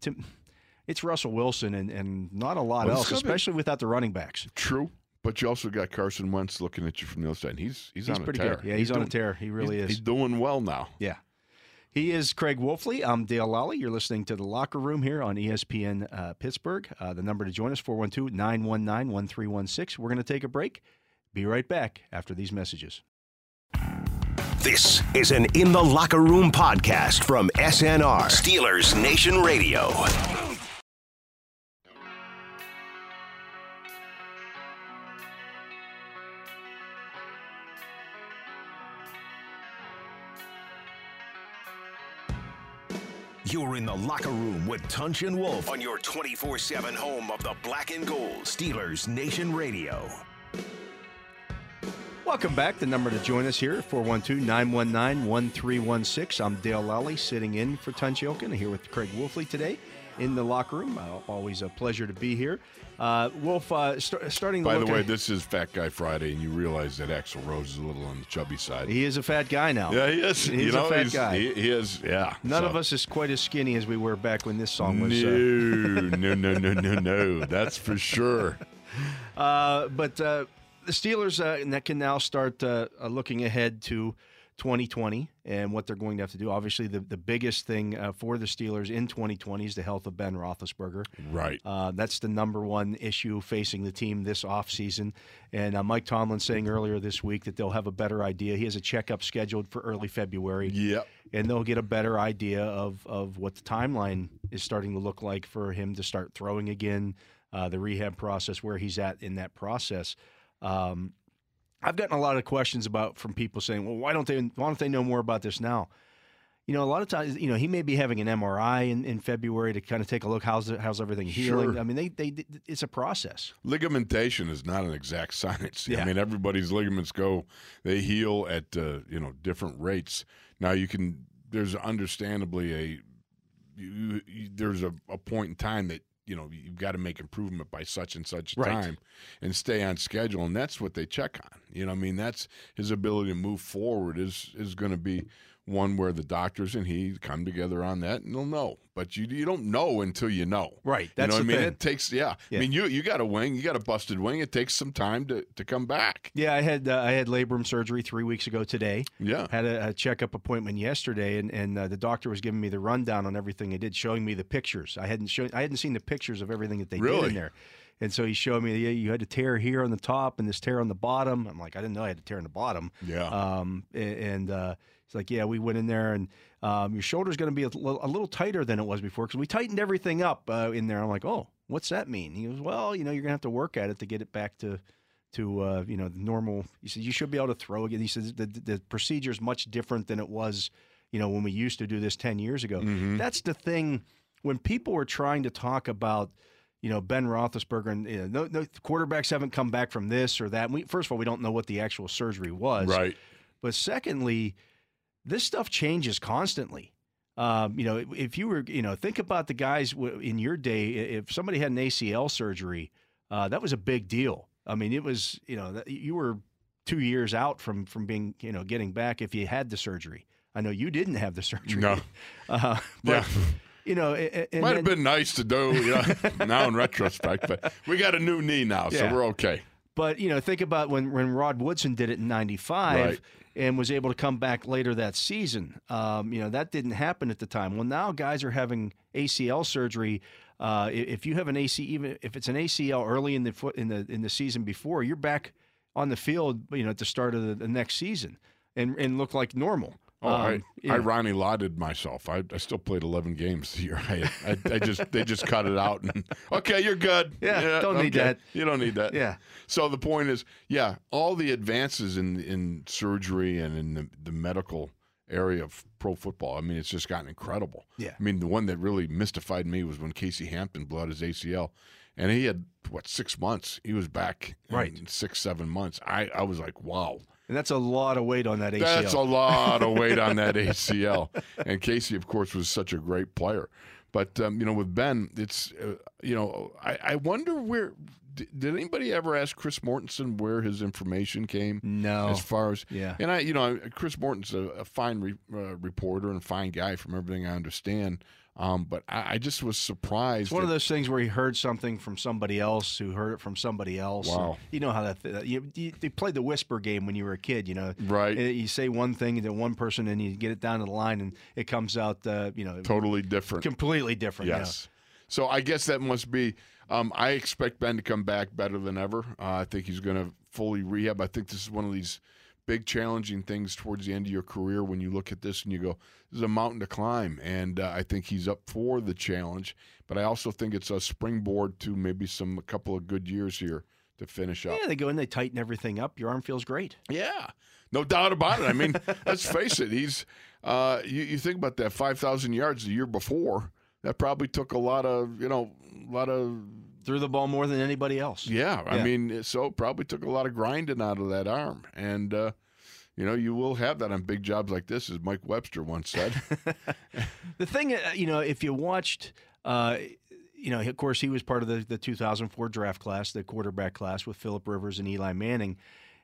it's Russell Wilson and not a lot else, especially without the running backs. True. But you also got Carson Wentz looking at you from the other side. He's on a tear. He's pretty good. Yeah, he's on a tear. He really is. He's doing well now. Yeah. He is Craig Wolfley. I'm Dale Lally. You're listening to The Locker Room here on ESPN Pittsburgh. The number to join us, 412-919-1316. We're going to take a break. Be right back after these messages. This is an In the Locker Room podcast from SNR, Steelers Nation Radio. You're in the locker room with Tunch and Wolf on your 24/7 home of the Black and Gold, Steelers Nation Radio. Welcome back. The number to join us here, 412-919-1316. I'm Dale Lally, sitting in for Tunch Ilkin, here with Craig Wolfley today in the locker room. Always a pleasure to be here. Wolf, starting. By the way, this is Fat Guy Friday, and you realize that Axl Rose is a little on the chubby side. He is a fat guy now. Yeah, he is. He's a fat guy. He is, yeah. None of us is quite as skinny as we were back when this song was. No. That's for sure. But the Steelers can now start looking ahead to 2020 and what they're going to have to do. Obviously, the biggest thing for the Steelers in 2020 is the health of Ben Roethlisberger. Right. That's the number one issue facing the team this offseason. And Mike Tomlin saying earlier this week that they'll have a better idea. He has a checkup scheduled for early February. Yep. And they'll get a better idea of what the timeline is starting to look like for him to start throwing again, the rehab process, where he's at in that process. I've gotten a lot of questions from people saying, "Well, why don't they know more about this now?" You know, a lot of times, you know, he may be having an MRI in February to kind of take a look. How's everything healing? Sure. I mean, it's a process. Ligamentation is not an exact science. Yeah. I mean, everybody's ligaments they heal at different rates. Now there's understandably there's a point in time that, you know, you've got to make improvement by such and such time and stay on schedule. And that's what they check on. You know, I mean, that's his ability to move forward is going to be one where the doctors and he come together on that and they'll know. But you don't know until you know. Right. That's the thing. It takes, I mean, you got a wing, you got a busted wing. It takes some time to come back. Yeah, I had labrum surgery 3 weeks ago today. Yeah. Had a checkup appointment yesterday and the doctor was giving me the rundown on everything they did, showing me the pictures. I hadn't seen the pictures of everything that they did in there. And so he showed me, you had a tear here on the top and this tear on the bottom. I'm like, I didn't know I had a tear on the bottom. Yeah. It's like, we went in there, and your shoulder's going to be a little tighter than it was before because we tightened everything up in there. I'm like, oh, what's that mean? He goes, well, you're going to have to work at it to get it back to normal. He said, you should be able to throw again. He says, the procedure is much different than it was, when we used to do this 10 years ago. Mm-hmm. That's the thing. When people were trying to talk about, Ben Roethlisberger and no quarterbacks haven't come back from this or that. First of all, we don't know what the actual surgery was. Right. But secondly, this stuff changes constantly. If you were, think about the guys in your day. If somebody had an ACL surgery, that was a big deal. I mean, it was, you were 2 years out from being, getting back if you had the surgery. I know you didn't have the surgery. No. But, and might have been nice to do now in retrospect, but we got a new knee now, so we're okay. But, think about when Rod Woodson did it in 95 and was able to come back later that season. That didn't happen at the time. Well, now guys are having ACL surgery. If you have even if it's an ACL early in the season before, you're back on the field, at the start of the next season and look like normal. Oh, I Ronnie Lotted myself. I still played 11 games the year. They just cut it out. And, okay, you're good. Yeah, don't need that. You don't need that. Yeah. So the point is, all the advances in surgery and in the medical area of pro football, I mean, it's just gotten incredible. Yeah. I mean, the one that really mystified me was when Casey Hampton blew out his ACL. And he had, 6 months? He was back in 6, 7 months. I was like, wow. And that's a lot of weight on that ACL. That's a lot of weight on that ACL. And Casey, of course, was such a great player. But, you know, with Ben, it's, you know, I wonder where – did anybody ever ask Chris Mortensen where his information came? No. As far as – yeah. And, you know, Chris Mortensen's a fine reporter and fine guy from everything I understand. But I just was surprised. It's one of those things where he heard something from somebody else who heard it from somebody else. Wow. You know how that you played the whisper game when you were a kid, you know. Right. You say one thing to one person and you get it down to the line and it comes out, you know. Totally different. Completely different. Yes. Yeah. So I guess that must be I expect Ben to come back better than ever. I think he's going to fully rehab. I think this is one of these big challenging things towards the end of your career when you look at this and you go, this is a mountain to climb, and I think he's up for the challenge. But I also think it's a springboard to maybe a couple of good years here to finish up. Yeah, they go in, they tighten everything up. Your arm feels great. Yeah, no doubt about it. I mean, let's face it. He's you think about that 5,000 yards the year before. That probably took a lot of, you know, threw the ball more than anybody else. Yeah, I mean, so it probably took a lot of grinding out of that arm. And, you know, you will have that on big jobs like this, as Mike Webster once said. The thing, you know, if you watched, you know, of course, he was part of the 2004 draft class, the quarterback class with Phillip Rivers and Eli Manning.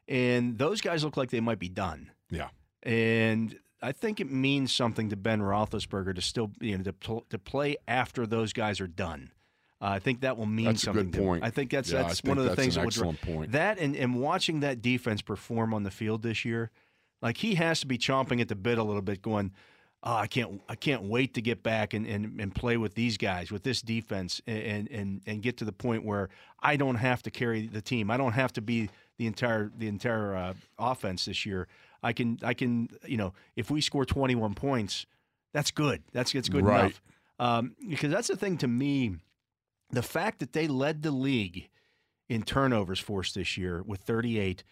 And those guys look like they might be done. Yeah. And I think it means something to Ben Roethlisberger to still, you know, to play after those guys are done. I think that will mean something. That's a good point. I think that's one of the things that would drive point. That and watching that defense perform on the field this year, like he has to be chomping at the bit a little bit, going, "Oh, I can't wait to get back and play with these guys, with this defense, and get to the point where I don't have to carry the team. I don't have to be the entire offense this year. I can you know, if we score 21 points, that's good. That's good enough. Because that's the thing to me." The fact that they led the league in turnovers forced this year with 38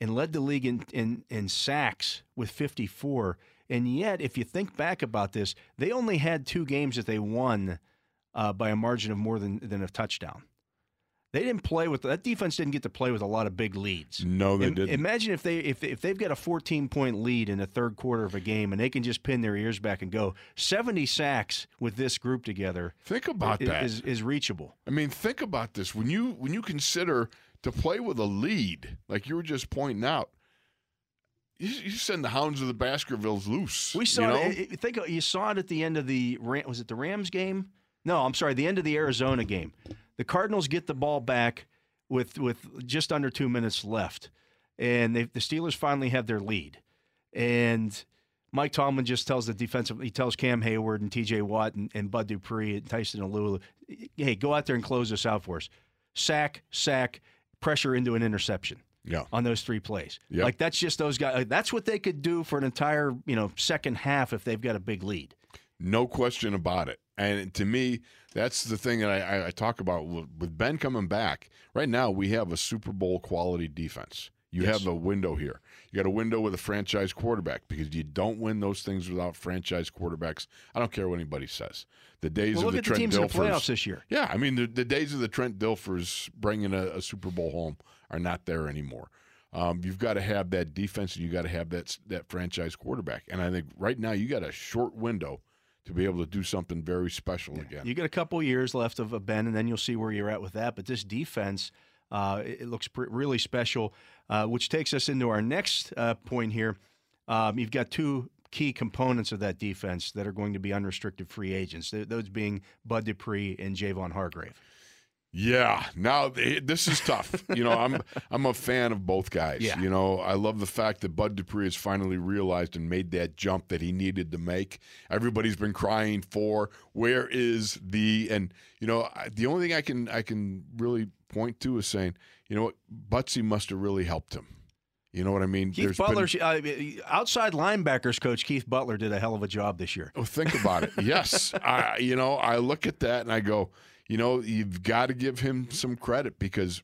and led the league in sacks with 54, and yet if you think back about this, they only had two games that they won by a margin of more than a touchdown. They didn't play with – that defense didn't get to play with a lot of big leads. No, they didn't. Imagine if they've got a 14-point lead in the third quarter of a game and they can just pin their ears back and go, 70 sacks with this group together. Think about that. Is reachable. I mean, think about this. When you consider to play with a lead, like you were just pointing out, you send the hounds of the Baskervilles loose. We saw it. Think you saw it at the end of the – was it the Rams game? No, I'm sorry, the end of the Arizona game. The Cardinals get the ball back with just under 2 minutes left, and the Steelers finally have their lead. And Mike Tomlin just tells he tells Cam Heyward and T.J. Watt and Bud Dupree and Tyson Alulu, hey, go out there and close this out for us. Sack, pressure into an interception. Yeah. On those three plays. Yep. Like that's just those guys. Like, that's what they could do for an entire, you know, second half if they've got a big lead. No question about it. And to me, that's the thing that I talk about with Ben coming back. Right now, we have a Super Bowl quality defense. You have a window here. You got a window with a franchise quarterback because you don't win those things without franchise quarterbacks. I don't care what anybody says. The days of the Trent Dilfers. Look at the teams in the playoffs this year. Yeah, I mean, the days of the Trent Dilfers bringing a Super Bowl home are not there anymore. You've got to have that defense and you've got to have that franchise quarterback. And I think right now you got a short window to be able to do something very special again. You got a couple years left of a Ben, and then you'll see where you're at with that. But this defense, it looks really special, which takes us into our next point here. You've got two key components of that defense that are going to be unrestricted free agents, those being Bud Dupree and Javon Hargrave. Yeah. Now, this is tough. You know, I'm a fan of both guys. Yeah. You know, I love the fact that Bud Dupree has finally realized and made that jump that he needed to make. Everybody's been crying for where is and, you know, the only thing I can really point to is saying, you know what, Butsy must have really helped him. You know what I mean? Keith Butler, outside linebackers coach Keith Butler did a hell of a job this year. Oh, think about it. Yes. You know, I look at that and I go, you know, you've got to give him some credit because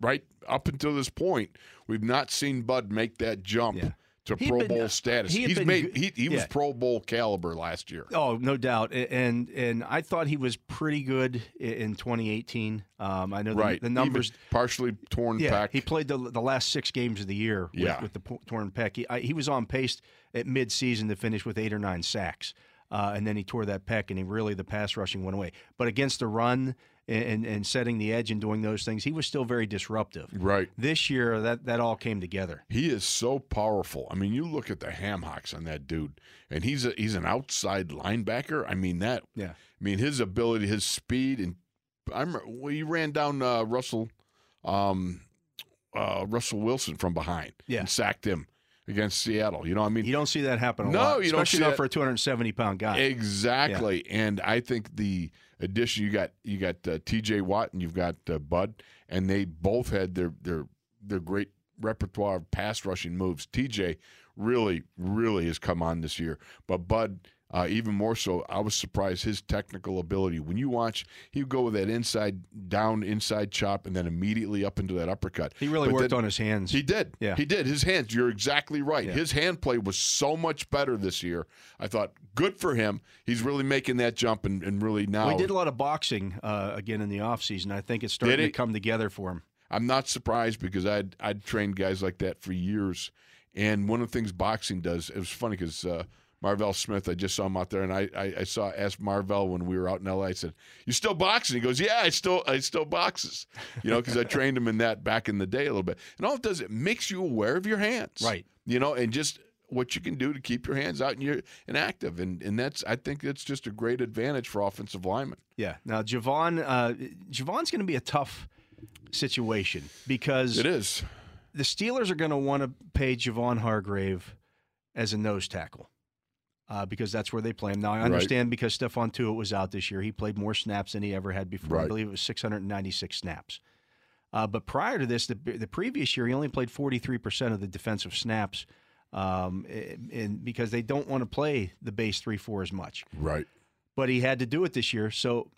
right up until this point, we've not seen Bud make that jump to Pro Bowl status. He was Pro Bowl caliber last year. Oh, no doubt. And I thought he was pretty good in 2018. I know the numbers. Even partially torn pec. He played the last 6 games of the year with the torn pec. He was on pace at midseason to finish with 8 or 9 sacks. And then he tore that pec, and the pass rushing went away. But against the run and setting the edge and doing those things, he was still very disruptive. Right. This year, that all came together. He is so powerful. I mean, you look at the ham hocks on that dude, and he's an outside linebacker. I mean that. Yeah. I mean his ability, his speed, and he ran down Russell Wilson from behind. Yeah. And sacked him. Against Seattle. You know what I mean? You don't see that happen a lot. No, you don't see that. Especially not for a 270-pound guy. Exactly. Yeah. And I think the addition, you got T.J. Watt and you've got Bud, and they both had their great repertoire of pass-rushing moves. T.J. really, really has come on this year. But Bud, even more so, I was surprised his technical ability. When you watch, he would go with that inside chop and then immediately up into that uppercut. He really worked on his hands. He did. Yeah. He did. His hands. You're exactly right. Yeah. His hand play was so much better this year. I thought, good for him. He's really making that jump and really now. Well, he did a lot of boxing again in the offseason. I think it's starting to come together for him. I'm not surprised because I'd trained guys like that for years. And one of the things boxing does, it was funny because Marvell Smith, I just saw him out there, and I asked Marvell when we were out in L.A., I said, you still boxing? He goes, yeah, I still boxes, because I trained him in that back in the day a little bit. And all it does, it makes you aware of your hands. Right. And just what you can do to keep your hands out and active. And that's, I think that's just a great advantage for offensive linemen. Yeah. Now, Javon's going to be a tough situation because it is. The Steelers are going to want to pay Javon Hargrave as a nose tackle. Because that's where they play him. Now, I understand because Stephon Tuitt was out this year. He played more snaps than he ever had before. Right. I believe it was 696 snaps. But prior to this, the previous year, he only played 43% of the defensive snaps because they don't want to play the base 3-4 as much. Right. But he had to do it this year. So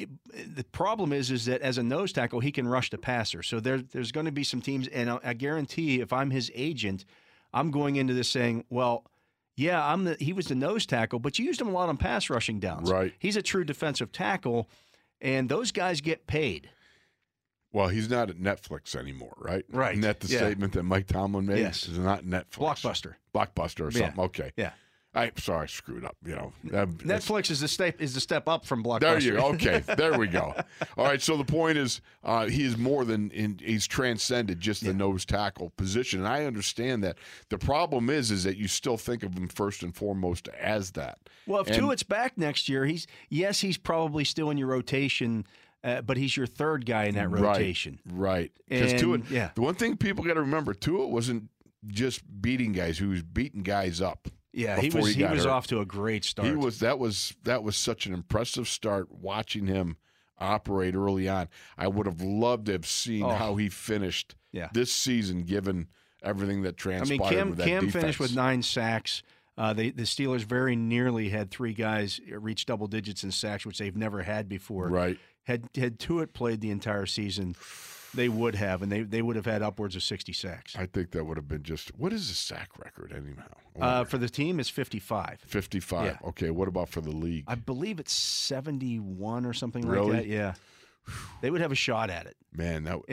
the problem is that as a nose tackle, he can rush the passer. So there's going to be some teams, and I guarantee if I'm his agent, I'm going into this saying, well, yeah, he was the nose tackle, but you used him a lot on pass rushing downs. Right. He's a true defensive tackle, and those guys get paid. Well, he's not at Netflix anymore, right? Right. Isn't that the statement that Mike Tomlin made? Yes. It's not Netflix. Blockbuster or something. Yeah. Okay. Yeah. I'm sorry, I screwed up. Netflix is the step up from Blockbuster. There you go. Okay, there we go. All right. So the point is, he is more than he's transcended just the nose tackle position, and I understand that. The problem is that you still think of him first and foremost as that. Well, if Tuitt's back next year, he's probably still in your rotation. But he's your third guy in that rotation. Right. Because Tuitt, the one thing people got to remember, Tuitt wasn't just beating guys; he was beating guys up. Yeah, he was off to a great start. That was such an impressive start watching him operate early on. I would have loved to have seen how he finished this season, given everything that transpired. I mean, Cam finished with 9 sacks. The Steelers very nearly had 3 guys reach double digits in sacks, which they've never had before. Right. Had Tuitt played the entire season, they would have, and they would have had upwards of 60 sacks. I think that would have been just – what is the sack record anyhow? For the team, it's 55. 55. Yeah. Okay, what about for the league? I believe it's 71 or something like that. Yeah. They would have a shot at it. Man, that'd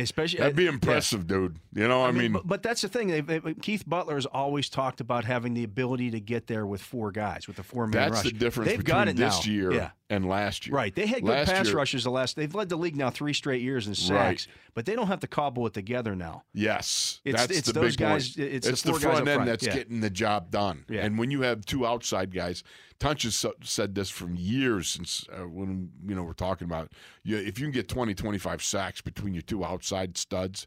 be impressive, dude. I mean. But that's the thing. Keith Butler has always talked about having the ability to get there with 4 guys, with a 4-man rush. That's the difference between this year and last year. Right. They had good pass rushes they've led the league now 3 straight years in sacks, but they don't have to cobble it together now. Yes. That's the big guys. It's the front end that's getting the job done. Yeah. And when you have 2 outside guys, Tunch has said this from years since when we're talking about it. If you can get 20, 25 sacks between your 2 outside studs,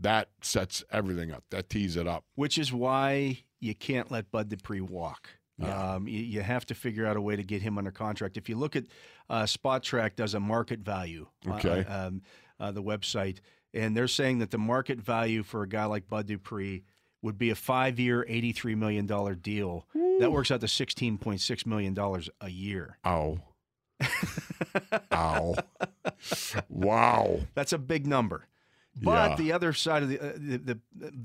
that sets everything up. That tees it up. Which is why you can't let Bud Dupree walk. Yeah. You have to figure out a way to get him under contract. If you look at Spot Track does a market value, the website, and they're saying that the market value for a guy like Bud Dupree would be a 5-year, $83 million deal. Ooh. That works out to $16.6 million a year. Oh. Ow. Wow. That's a big number. But the other side of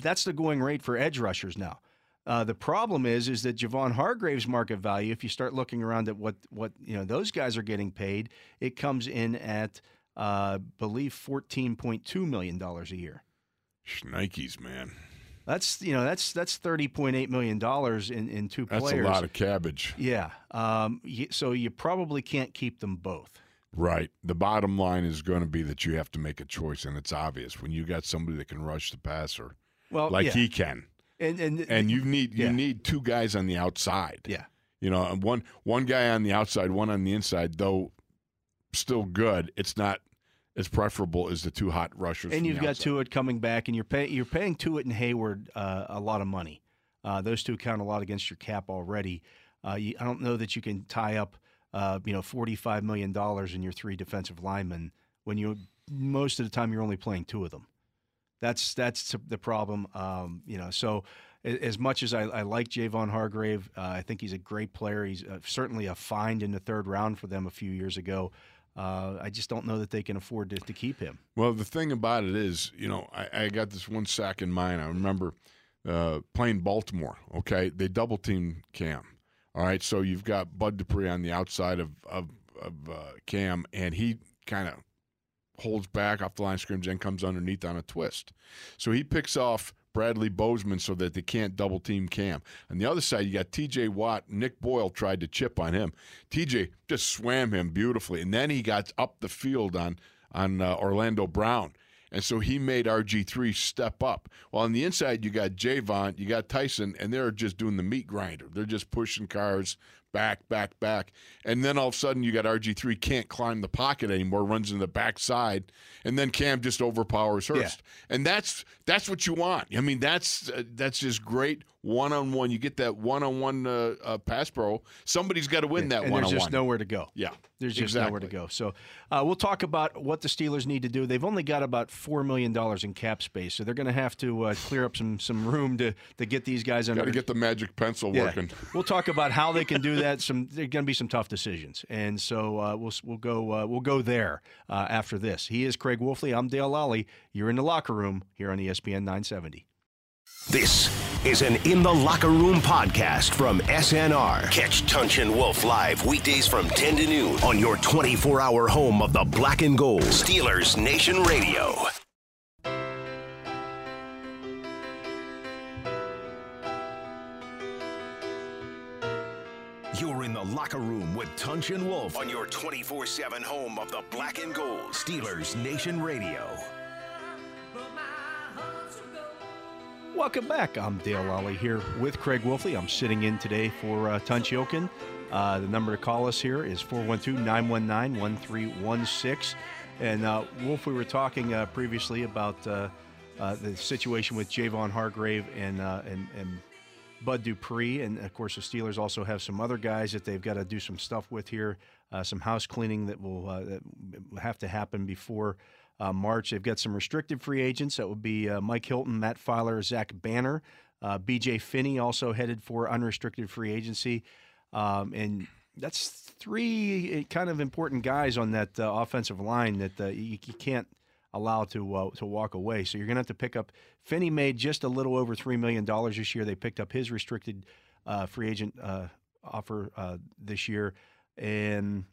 that's the going rate for edge rushers now. The problem is that Javon Hargrave's market value, if you start looking around at what you know those guys are getting paid, it comes in at I believe $14.2 million a year. Shnikes, man. That's that's $30.8 million in two players. That's a lot of cabbage. Yeah. So you probably can't keep them both. Right. The bottom line is going to be that you have to make a choice, and it's obvious when you got somebody that can rush the passer, he can, and you need two guys on the outside. Yeah. One guy on the outside, one on the inside, though. Still good. It's not as preferable as the two hot rushers. And you've got Tuitt coming back, and you're paying Tuitt and Heyward a lot of money. Those two count a lot against your cap already. I don't know that you can tie up $45 million in your three defensive linemen when you most of the time you're only playing two of them. That's the problem. So as much as I like Javon Hargrave, I think he's a great player. He's certainly a find in the third round for them a few years ago. I just don't know that they can afford to keep him. Well, the thing about it is, I got this one sack in mind. I remember playing Baltimore, okay? They double-teamed Cam, all right? So you've got Bud Dupree on the outside of Cam, and he kind of holds back off the line of scrimmage and comes underneath on a twist. So he picks off Bradley Bozeman so that they can't double-team Cam. On the other side, you got T.J. Watt. Nick Boyle tried to chip on him. T.J. just swam him beautifully, and then he got up the field on Orlando Brown, and so he made RG3 step up. Well, on the inside, you got Javon, you got Tyson, and they're just doing the meat grinder. They're just pushing cars back. And then all of a sudden, you got RG3 can't climb the pocket anymore, runs in the backside, and then Cam just overpowers Hurst. Yeah. And that's what you want. I mean, that's just great one-on-one. You get that one-on-one pass pro. Somebody's got to win that and one-on-one. There's just nowhere to go. Yeah, there's just nowhere to go. So we'll talk about what the Steelers need to do. They've only got about $4 million in cap space, so they're going to have to clear up some room to get these guys under. Got to get the magic pencil working. We'll talk about how they can do that. There are going to be some tough decisions, and so we'll go there after this. He is Craig Wolfley. I'm Dale Lally. You're in the locker room here on ESPN 970. This is an In the Locker Room podcast from SNR. Catch Tunch and Wolf live weekdays from 10 to noon on your 24-hour home of the Black and Gold, Steelers Nation Radio. You're in the Locker Room with Tunch and Wolf on your 24/7 home of the Black and Gold, Steelers Nation Radio. Welcome back. I'm Dale Lally here with Craig Wolfley. I'm sitting in today for Tunch Yokin. The number to call us here is 412-919-1316. And, Wolf, we were talking previously about the situation with Javon Hargrave and Bud Dupree. And, of course, the Steelers also have some other guys that they've got to do some stuff with here, some house cleaning that will have to happen before March. They've got some restricted free agents. That would be Mike Hilton, Matt Filer, Zach Banner, B.J. Finney also headed for unrestricted free agency. And that's three kind of important guys on that offensive line that you can't allow to walk away. So you're going to have to pick up. Finney made just a little over $3 million this year. They picked up his restricted free agent offer this year. And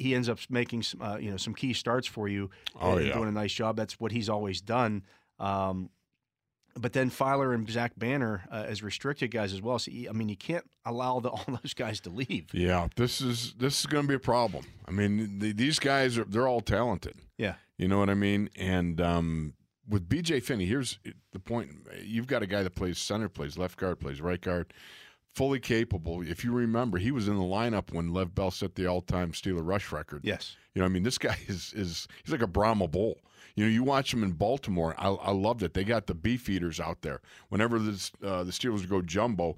he ends up making some key starts for you, doing a nice job. That's what he's always done. But then Filer and Zach Banner as restricted guys as well. So you can't allow all those guys to leave. Yeah, this is going to be a problem. I mean, these guys they're all talented. Yeah, you know what I mean. And with B.J. Finney, here's the point: you've got a guy that plays center, plays left guard, plays right guard. Fully capable. If you remember, he was in the lineup when Lev Bell set the all-time Steeler rush record. Yes. This guy he's like a Brahma bull. You watch him in Baltimore. I loved it. They got the beefeaters out there. Whenever the Steelers go jumbo,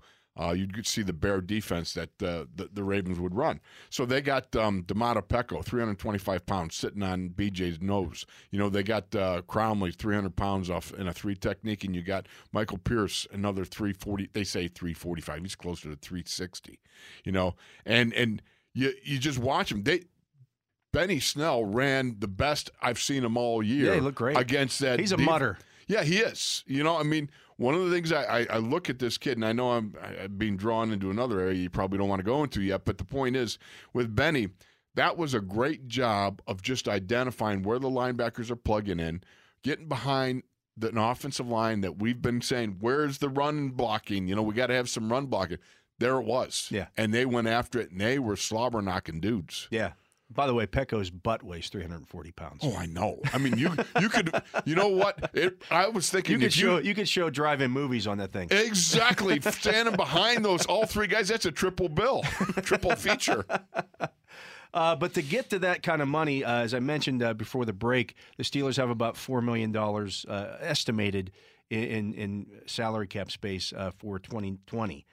you'd see the bear defense that the Ravens would run. So they got D'Amato Pecco, 325 pounds, sitting on BJ's nose. They got Cromley, 300 pounds off in a three technique, and you got Michael Pierce, another 340. They say 345. He's closer to 360. And you just watch him. Benny Snell ran the best I've seen him all year. Yeah, he looked great. Against that. He's a mutter. Yeah, he is. You know, I mean, one of the things I look at this kid, and I know I'm being drawn into another area you probably don't want to go into yet, but the point is, with Benny, that was a great job of just identifying where the linebackers are plugging in, getting behind an offensive line that we've been saying, where's the run blocking? You know, we got to have some run blocking. There it was. Yeah. And they went after it, and they were slobber-knocking dudes. Yeah. By the way, Pecco's butt weighs 340 pounds. Oh, I know. I mean, you could, you know what? I was thinking you could show drive-in movies on that thing. Exactly. Standing behind those, all three guys, that's a triple bill, triple feature. But to get to that kind of money, as I mentioned before the break, the Steelers have about $4 million estimated in salary cap space for 2020.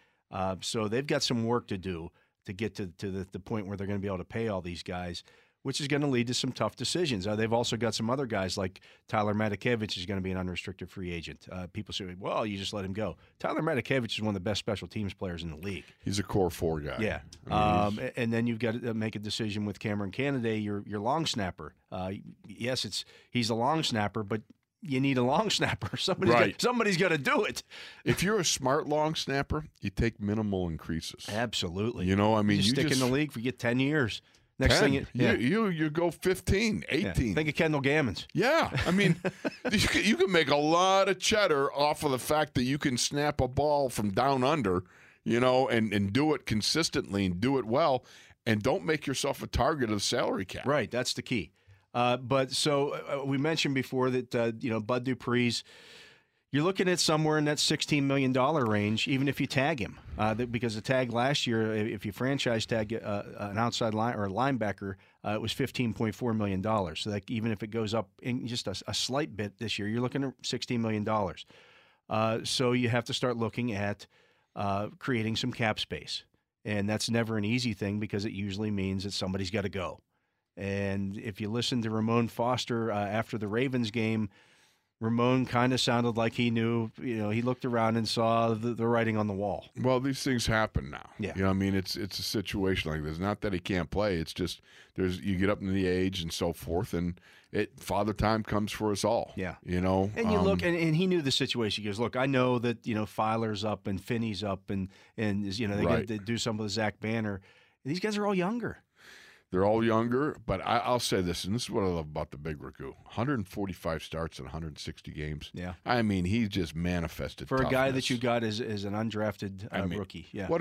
So they've got some work to do to get to the point where they're going to be able to pay all these guys, which is going to lead to some tough decisions. They've also got some other guys like Tyler Matakevich is going to be an unrestricted free agent. People say, well, you just let him go. Tyler Matakevich is one of the best special teams players in the league. He's a core four guy. Yeah. I mean, and then you've got to make a decision with Cameron Canaday, your long snapper. Yes, he's a long snapper, but you need a long snapper. Somebody's got to do it. If you're a smart long snapper, you take minimal increases. Absolutely. You know, I mean, you stick in the league for 10 years. Next 10. You go 15, 18. Yeah. Think of Kendall Gammons. Yeah. I mean, you can make a lot of cheddar off of the fact that you can snap a ball from down under, you know, and do it consistently and do it well, and don't make yourself a target of the salary cap. Right. That's the key. But we mentioned before that, Bud Dupree's, you're looking at somewhere in that $16 million range, even if you tag him. Because the tag last year, if you franchise tag an outside line or a linebacker, it was $15.4 million. So that even if it goes up in just a slight bit this year, you're looking at $16 million. So you have to start looking at creating some cap space. And that's never an easy thing because it usually means that somebody's got to go. And if you listen to Ramon Foster after the Ravens game, Ramon kind of sounded like he knew, you know, he looked around and saw the writing on the wall. Well, these things happen now. Yeah. You know, I mean, it's a situation like this. Not that he can't play. It's just you get up in the age and so forth, and Father Time comes for us all. Yeah. You know? And you look, and he knew the situation. He goes, look, I know that, you know, Filer's up and Finney's up and you know, they do some of the Zach Banner. These guys are all younger. They're all younger, but I'll say this, and this is what I love about the Big Ragu. 145 starts in 160 games. Yeah. I mean, he just manifested toughness. For a guy that you got as an undrafted rookie. Yeah. What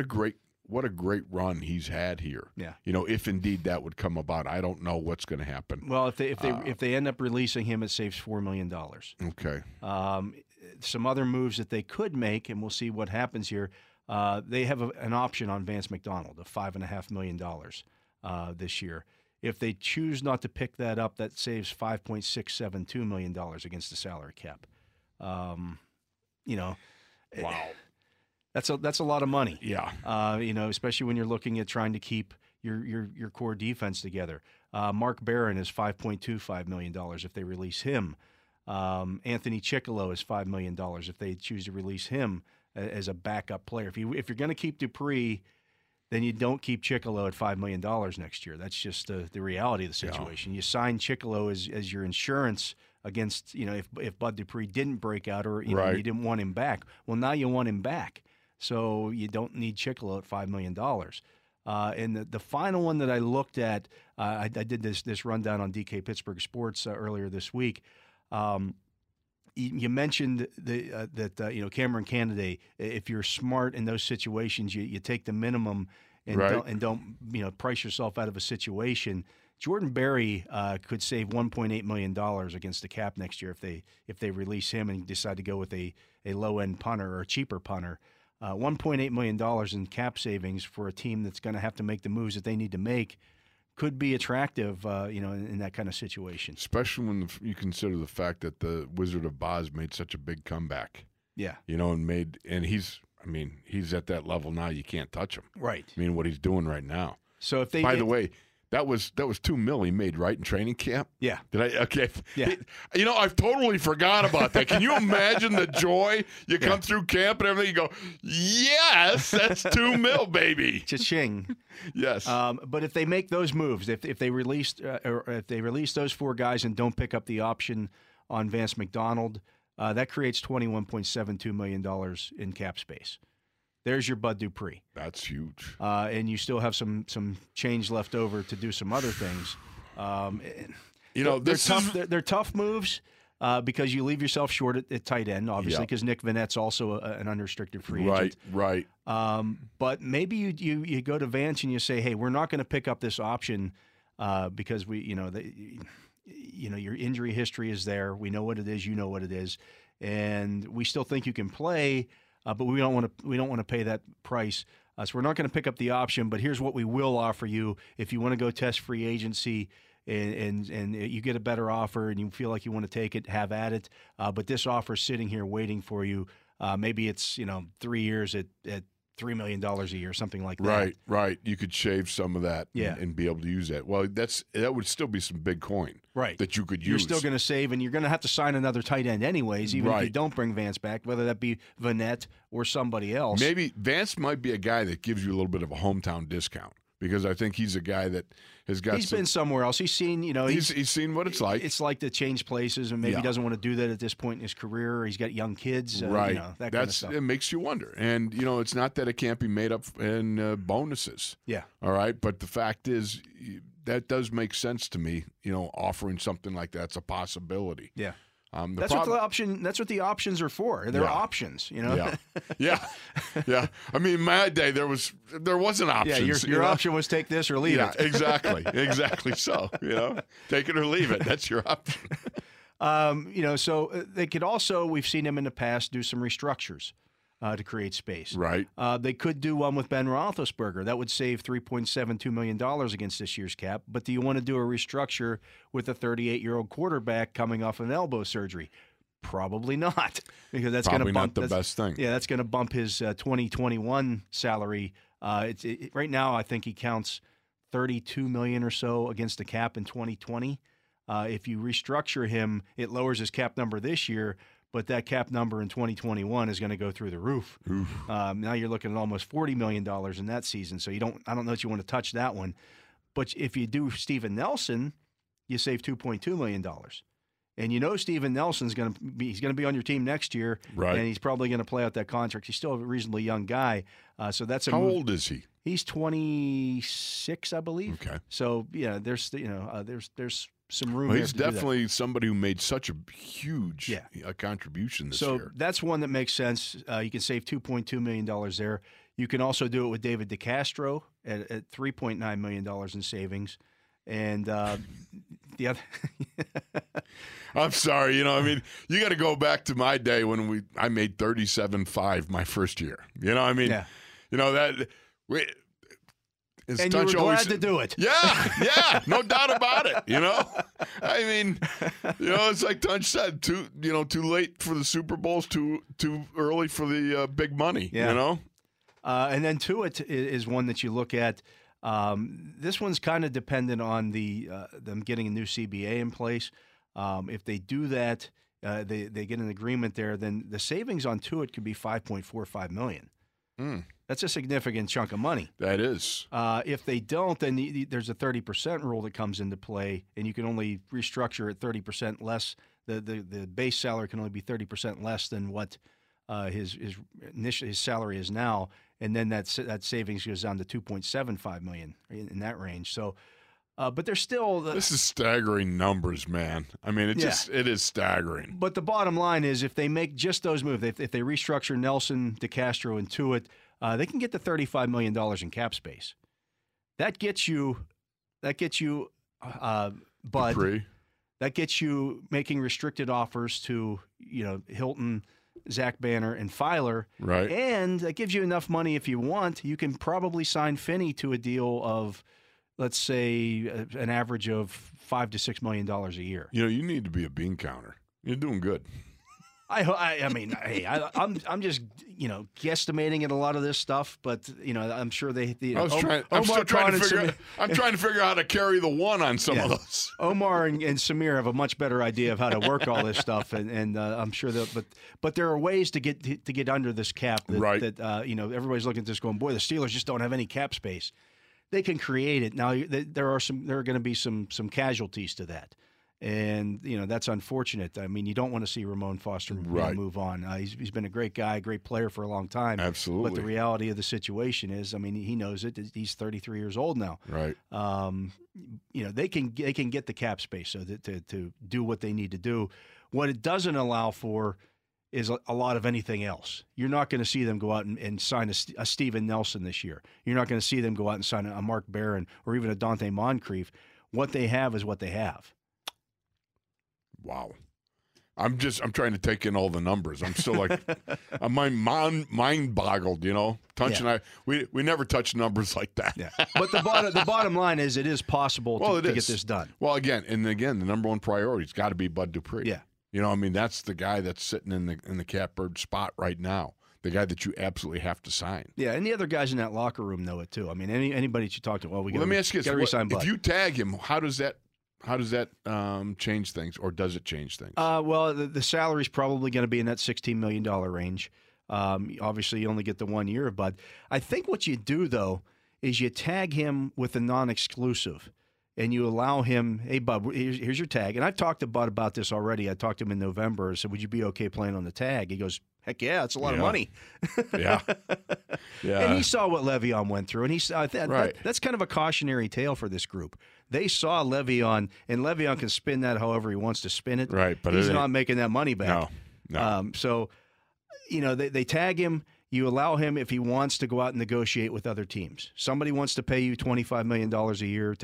a great run he's had here. Yeah. You know, if indeed that would come about, I don't know what's going to happen. Well, if they end up releasing him, it saves $4 million. Okay. Some other moves that they could make, and we'll see what happens here, they have an option on Vance McDonald of $5.5 million. This year. If they choose not to pick that up, that saves $5.672 million against the salary cap. Wow. That's a lot of money. Yeah. Especially when you're looking at trying to keep your core defense together. Mark Barron is $5.25 million if they release him. Anthony Chickalo is $5 million if they choose to release him as a backup player. If you're going to keep Dupree, then you don't keep Chickalo at $5 million next year. That's just the reality of the situation. Yeah. You sign Chickalo as your insurance against, you know, if Bud Dupree didn't break out or you didn't want him back. Well, now you want him back, so you don't need Chickalo at $5 million. And the final one that I looked at, I did this rundown on DK Pittsburgh Sports earlier this week. You mentioned that Cameron Canaday, if you're smart in those situations, you take the minimum and don't price yourself out of a situation. Jordan Berry could save $1.8 million against the cap next year if they release him and decide to go with a low-end punter or a cheaper punter. $1.8 million in cap savings for a team that's going to have to make the moves that they need to make could be attractive, in that kind of situation. Especially when you consider the fact that the Wizard of Oz made such a big comeback. Yeah. You know, and he's at that level now, you can't touch him. Right. I mean, what he's doing right now. So if they By the way, that was $2 million he made, right, in training camp? Yeah. Okay. Yeah. I've totally forgot about that. Can you imagine the joy? You come through camp and everything, you go, yes, that's $2 million, baby. Cha-ching. Yes. But if they make those moves, if they release those four guys and don't pick up the option on Vance McDonald, That creates $21.72 million in cap space. There's your Bud Dupree. That's huge. And you still have some change left over to do some other things. You know, they're tough moves because you leave yourself short at tight end, obviously, because Nick Vinette's also an unrestricted free agent. Right, right. But maybe you go to Vance and you say, hey, we're not going to pick up this option because we, your injury history is there. We know what it is. You know what it is, and we still think you can play, but we don't want to. We don't want to pay that price. So we're not going to pick up the option. But here's what we will offer you if you want to go test free agency, and you get a better offer, and you feel like you want to take it. Have at it. But this offer's sitting here waiting for you. Maybe it's 3 years at $3 million a year, something like that. Right, right. You could shave some of that, and be able to use that. Well, that would still be some big coin, right? That you could use. You're still going to save, and you're going to have to sign another tight end anyways, even if you don't bring Vance back, whether that be Vinette or somebody else. Maybe Vance might be a guy that gives you a little bit of a hometown discount because I think he's a guy that has got. He's been somewhere else. He's seen, he's seen what it's like. It's like to change places, and maybe he doesn't want to do that at this point in his career. Or he's got young kids, right? That kind of stuff. It makes you wonder, and it's not that it can't be made up in bonuses. Yeah. All right, but the fact is that does make sense to me. Offering something like that's a possibility. Yeah. That's what the options are for. They're options, Yeah. I mean, my day there wasn't options. Yeah, your option was take this or leave it. Yeah, exactly. So take it or leave it. That's your option. So they could also, we've seen them in the past do some restructures to create space. Right. They could do one with Ben Roethlisberger. That would save $3.72 million against this year's cap. But do you want to do a restructure with a 38-year-old quarterback coming off an elbow surgery? Probably not, because that's going to bump. Probably not the best thing. Yeah, that's going to bump his 2021 salary. Right now, I think he counts $32 million or so against the cap in 2020. If you restructure him, it lowers his cap number this year. But that cap number in 2021 is going to go through the roof. Now you're looking at almost $40 million in that season. So I don't know that you want to touch that one. But if you do Steven Nelson, you save $2.2 million. And Steven Nelson's going to be on your team next year. Right. And he's probably going to play out that contract. He's still a reasonably young guy. So that's how old is he? He's 26, I believe. Okay. So there's there's some room. Well, he's definitely somebody who made such a huge contribution this year. So that's one that makes sense. You can save $2.2 million there. You can also do it with David DeCastro at $3.9 million in savings. And the other – I'm sorry. You got to go back to my day when I made $37.5 my first year. And you were glad to do it. Yeah, no doubt about it, it's like Tunch said, too late for the Super Bowls, too early for the big money, And then Tuitt is one that you look at. This one's kind of dependent on them getting a new CBA in place. If they do that, they get an agreement there, then the savings on Tuitt could be $5.45 million. That's a significant chunk of money. That is. If they don't, then there's a 30% rule that comes into play, and you can only restructure at 30% less. The base salary can only be 30% less than what his salary is now, and then that savings goes down to $2.75 million in that range. So, but there's still this is staggering numbers, man. It is staggering. But the bottom line is, if they make just those moves, if they restructure Nelson, DeCastro, and Tuitt, they can get the $35 million in cap space. That gets you, Bud. Dupree. That gets you making restricted offers to, Hilton, Zach Banner, and Filer. Right. And that gives you enough money if you want. You can probably sign Finney to a deal of, let's say, an average of $5 to $6 million a year. You need to be a bean counter. You're doing good. I'm just guesstimating at a lot of this stuff, but I'm sure I'm trying to figure out how to carry the one on some of those. Omar and Samir have a much better idea of how to work all this stuff, and I'm sure that. But there are ways to get under this cap. That everybody's looking at this going, boy, the Steelers just don't have any cap space. They can create it now. There are going to be some casualties to that. And, you know, that's unfortunate. I mean, you don't want to see Ramon Foster move on. He's been a great guy, great player for a long time. Absolutely. But the reality of the situation is, I mean, he knows it. He's 33 years old now. Right. You know, they can get the cap space so that to do what they need to do. What it doesn't allow for is a lot of anything else. You're not going to see them go out and sign a Steven Nelson this year. You're not going to see them go out and sign a Mark Barron or even a Dante Moncrief. What they have is what they have. Wow. I'm trying to take in all the numbers. I'm still like, mind boggled, you know. We never touch numbers like that. Yeah. But the bottom line is it is possible to get this done. Well, again, the number one priority's got to be Bud Dupree. Yeah. You know, I mean, that's the guy that's sitting in the catbird spot right now, the guy that you absolutely have to sign. Yeah, and the other guys in that locker room know it too. I mean, anybody that you talk to, let me ask you this: if you tag him, how does that change things, or does it change things? Well, the salary's probably going to be in that $16 million range. Obviously, you only get the 1 year of Bud. I think what you do though is you tag him with a non-exclusive. And you allow him, hey, Bud, here's your tag. And I've talked to Bud about this already. I talked to him in November. I said, would you be okay playing on the tag? He goes, heck yeah, it's a lot of money. Yeah. And he saw what Le'Veon went through. And he saw that's kind of a cautionary tale for this group. They saw Le'Veon, and Le'Veon can spin that however he wants to spin it. Right, but he's not making that money back. No. So, you know, they tag him. You allow him, if he wants, to go out and negotiate with other teams. Somebody wants to pay you $25 million a year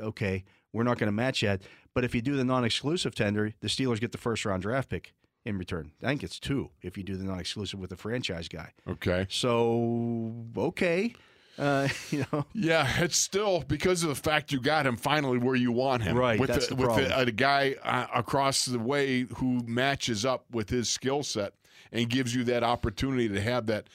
okay, we're not going to match that. But if you do the non-exclusive tender, the Steelers get the first-round draft pick in return. I think it's two if you do the non-exclusive with a franchise guy. Okay. So, okay. You know. Yeah, it's still because of the fact you got him finally where you want him. Right, that's the problem. With a guy across the way who matches up with his skill set and gives you that opportunity to have that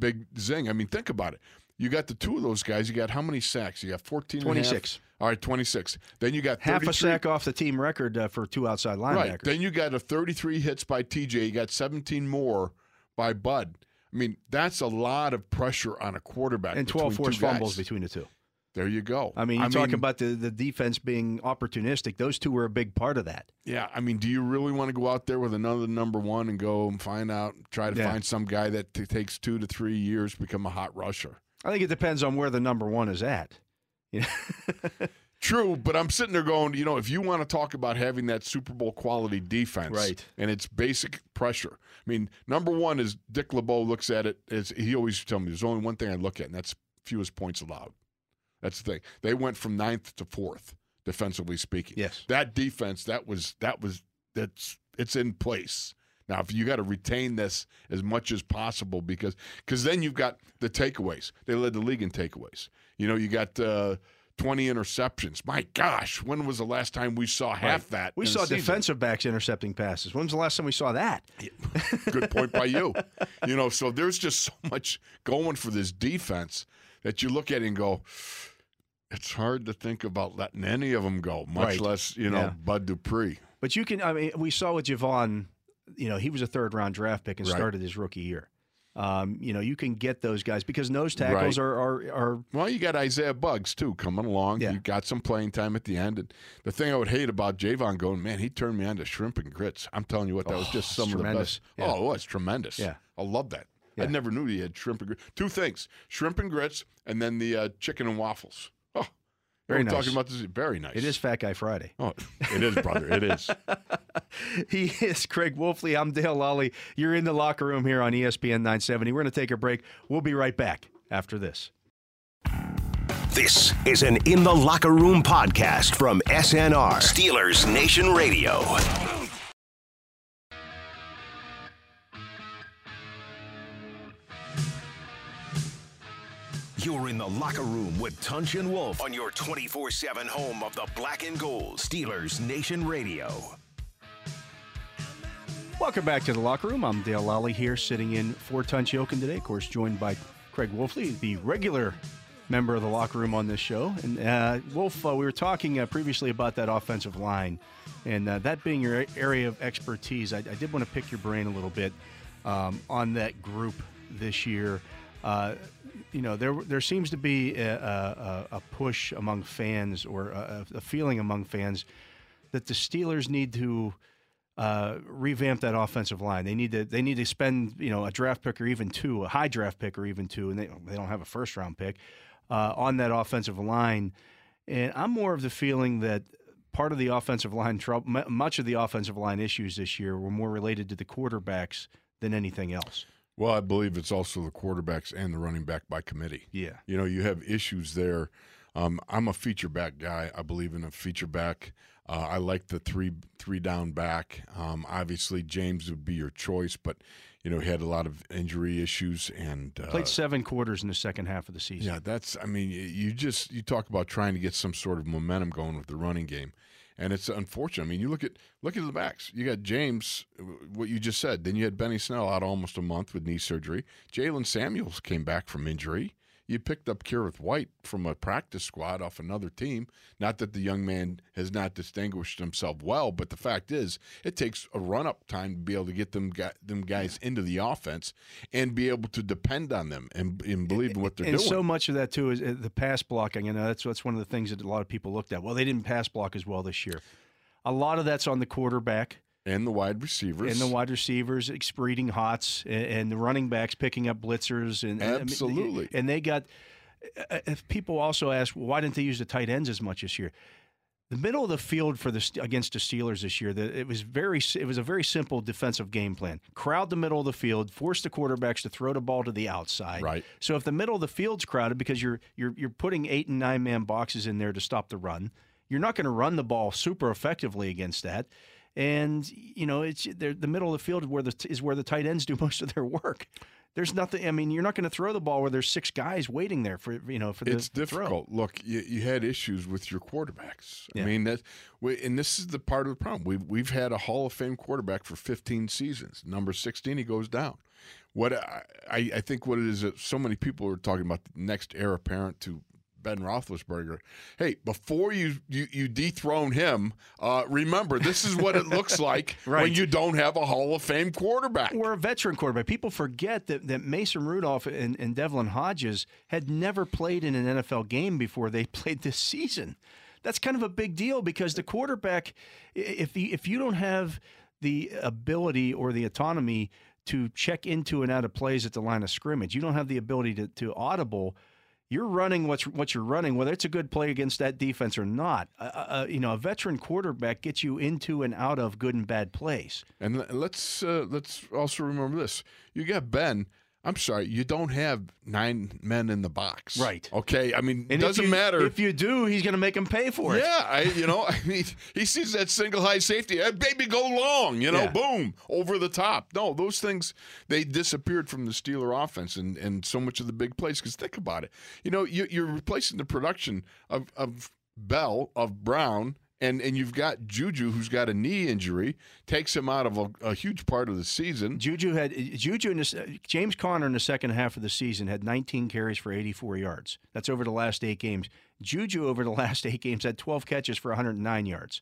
big zing. I mean, think about it. You got the two of those guys. You got how many sacks? You got 14 and 26. All right, 26. Then you got half a sack off the team record for two outside linebackers. Right. Then you got 33 hits by TJ. You got 17 more by Bud. I mean, that's a lot of pressure on a quarterback. And 12 forced fumbles between the two. There you go. I mean, you're talking about the defense being opportunistic. Those two were a big part of that. Yeah, I mean, do you really want to go out there with another number one and go and try to find some guy that takes 2 to 3 years to become a hot rusher? I think it depends on where the number one is at. You know? True, but I'm sitting there going, you know, if you want to talk about having that Super Bowl quality defense, right, and it's basic pressure. I mean, number one is Dick LeBeau looks at it, as he always tells me, there's only one thing I look at, and that's fewest points allowed. That's the thing. They went from 9th to 4th, defensively speaking. Yes. That defense, it's in place. Now, if you got to retain this as much as possible because then you've got the takeaways. They led the league in takeaways. You know, you got 20 interceptions. My gosh, when was the last time we saw half that? We saw defensive backs intercepting passes. When was the last time we saw that? Good point by you. You know, so there's just so much going for this defense that you look at it and go, it's hard to think about letting any of them go, much less, you know, Bud Dupree. But you can, I mean, we saw with Javon, you know, he was a third-round draft pick and started his rookie year. You know, you can get those guys because nose tackles are. Well, you got Isaiah Buggs, too, coming along. Yeah. You got some playing time at the end. And the thing I would hate about Javon going, man, he turned me on to shrimp and grits. I'm telling you what, that was just some of the best. Yeah. Oh, it was tremendous. Yeah. I love that. Yeah. I never knew he had shrimp and grits. Two things, shrimp and grits and then the chicken and waffles. Oh, very nice. Talking about this is very nice. It is Fat Guy Friday. Oh, it is, brother. It is. He is Craig Wolfley. I'm Dale Lally. You're in the locker room here on ESPN 970. We're going to take a break. We'll be right back after this. This is an In the Locker Room podcast from SNR, Steelers Nation Radio. You're in the locker room with Tunch and Wolf on your 24/7 home of the Black and Gold, Steelers Nation Radio. Welcome back to the locker room. I'm Dale Lally here, sitting in for Tunch Yokin today. Of course, joined by Craig Wolfley, the regular member of the locker room on this show. And Wolf, we were talking previously about that offensive line, and that being your area of expertise. I did want to pick your brain a little bit on that group this year. You know, there seems to be a push among fans or a feeling among fans that the Steelers need to revamp that offensive line. They need to spend, you know, a draft pick or even two, a high draft pick or even two, and they don't have a first round pick on that offensive line. And I'm more of the feeling that part of the offensive line trouble, much of the offensive line issues this year were more related to the quarterbacks than anything else. Well, I believe it's also the quarterbacks and the running back by committee. Yeah. You know, you have issues there. I'm a feature back guy. I believe in a feature back. I like the three down back. Obviously, James would be your choice, but, you know, he had a lot of injury issues and played 7 quarters in the second half of the season. Yeah, that's – I mean, you talk about trying to get some sort of momentum going with the running game. And it's unfortunate. I mean, you look at the backs. You got James, what you just said. Then you had Benny Snell out almost a month with knee surgery. Jalen Samuels came back from injury. You picked up Kerith White from a practice squad off another team. Not that the young man has not distinguished himself well, but the fact is it takes a run-up time to be able to get them guys into the offense and be able to depend on them and believe in what they're doing. And so much of that, too, is the pass blocking. And that's one of the things that a lot of people looked at. Well, they didn't pass block as well this year. A lot of that's on the quarterback. And the wide receivers. Breeding hots and the running backs picking up blitzers. Absolutely. And they got – people also ask, well, why didn't they use the tight ends as much this year? The middle of the field against the Steelers this year, it was a very simple defensive game plan. Crowd the middle of the field, force the quarterbacks to throw the ball to the outside. Right. So if the middle of the field's crowded because you're putting 8- and 9-man boxes in there to stop the run, you're not going to run the ball super effectively against that. And, you know, it's the middle of the field is where the tight ends do most of their work. There's nothing – I mean, you're not going to throw the ball where there's 6 guys waiting there for the throw. It's difficult. Look, you had issues with your quarterbacks. Yeah. I mean, and this is the part of the problem. We've had a Hall of Fame quarterback for 15 seasons. Number 16, he goes down. What I think what it is that so many people are talking about, the next heir apparent to – Ben Roethlisberger, hey, before you dethrone him, remember, this is what it looks like right. When you don't have a Hall of Fame quarterback. Or a veteran quarterback. People forget that Mason Rudolph and Devlin Hodges had never played in an NFL game before they played this season. That's kind of a big deal because the quarterback, if you don't have the ability or the autonomy to check into and out of plays at the line of scrimmage, you don't have the ability to audible. You're running what you're running, whether it's a good play against that defense or not. A veteran quarterback gets you into and out of good and bad plays. And let's also remember this: you got Ben. I'm sorry, you don't have 9 men in the box, right? Okay, I mean, it doesn't matter. If you do, he's going to make him pay for it. Yeah, he sees that single high safety, baby, go long, boom, over the top. No, those things, they disappeared from the Steeler offense and so much of the big plays. Because think about it, you're replacing the production of Bell, of Brown. And you've got Juju, who's got a knee injury, takes him out of a huge part of the season. James Conner in the second half of the season had 19 carries for 84 yards. That's over the last 8 games. Juju over the last 8 games had 12 catches for 109 yards.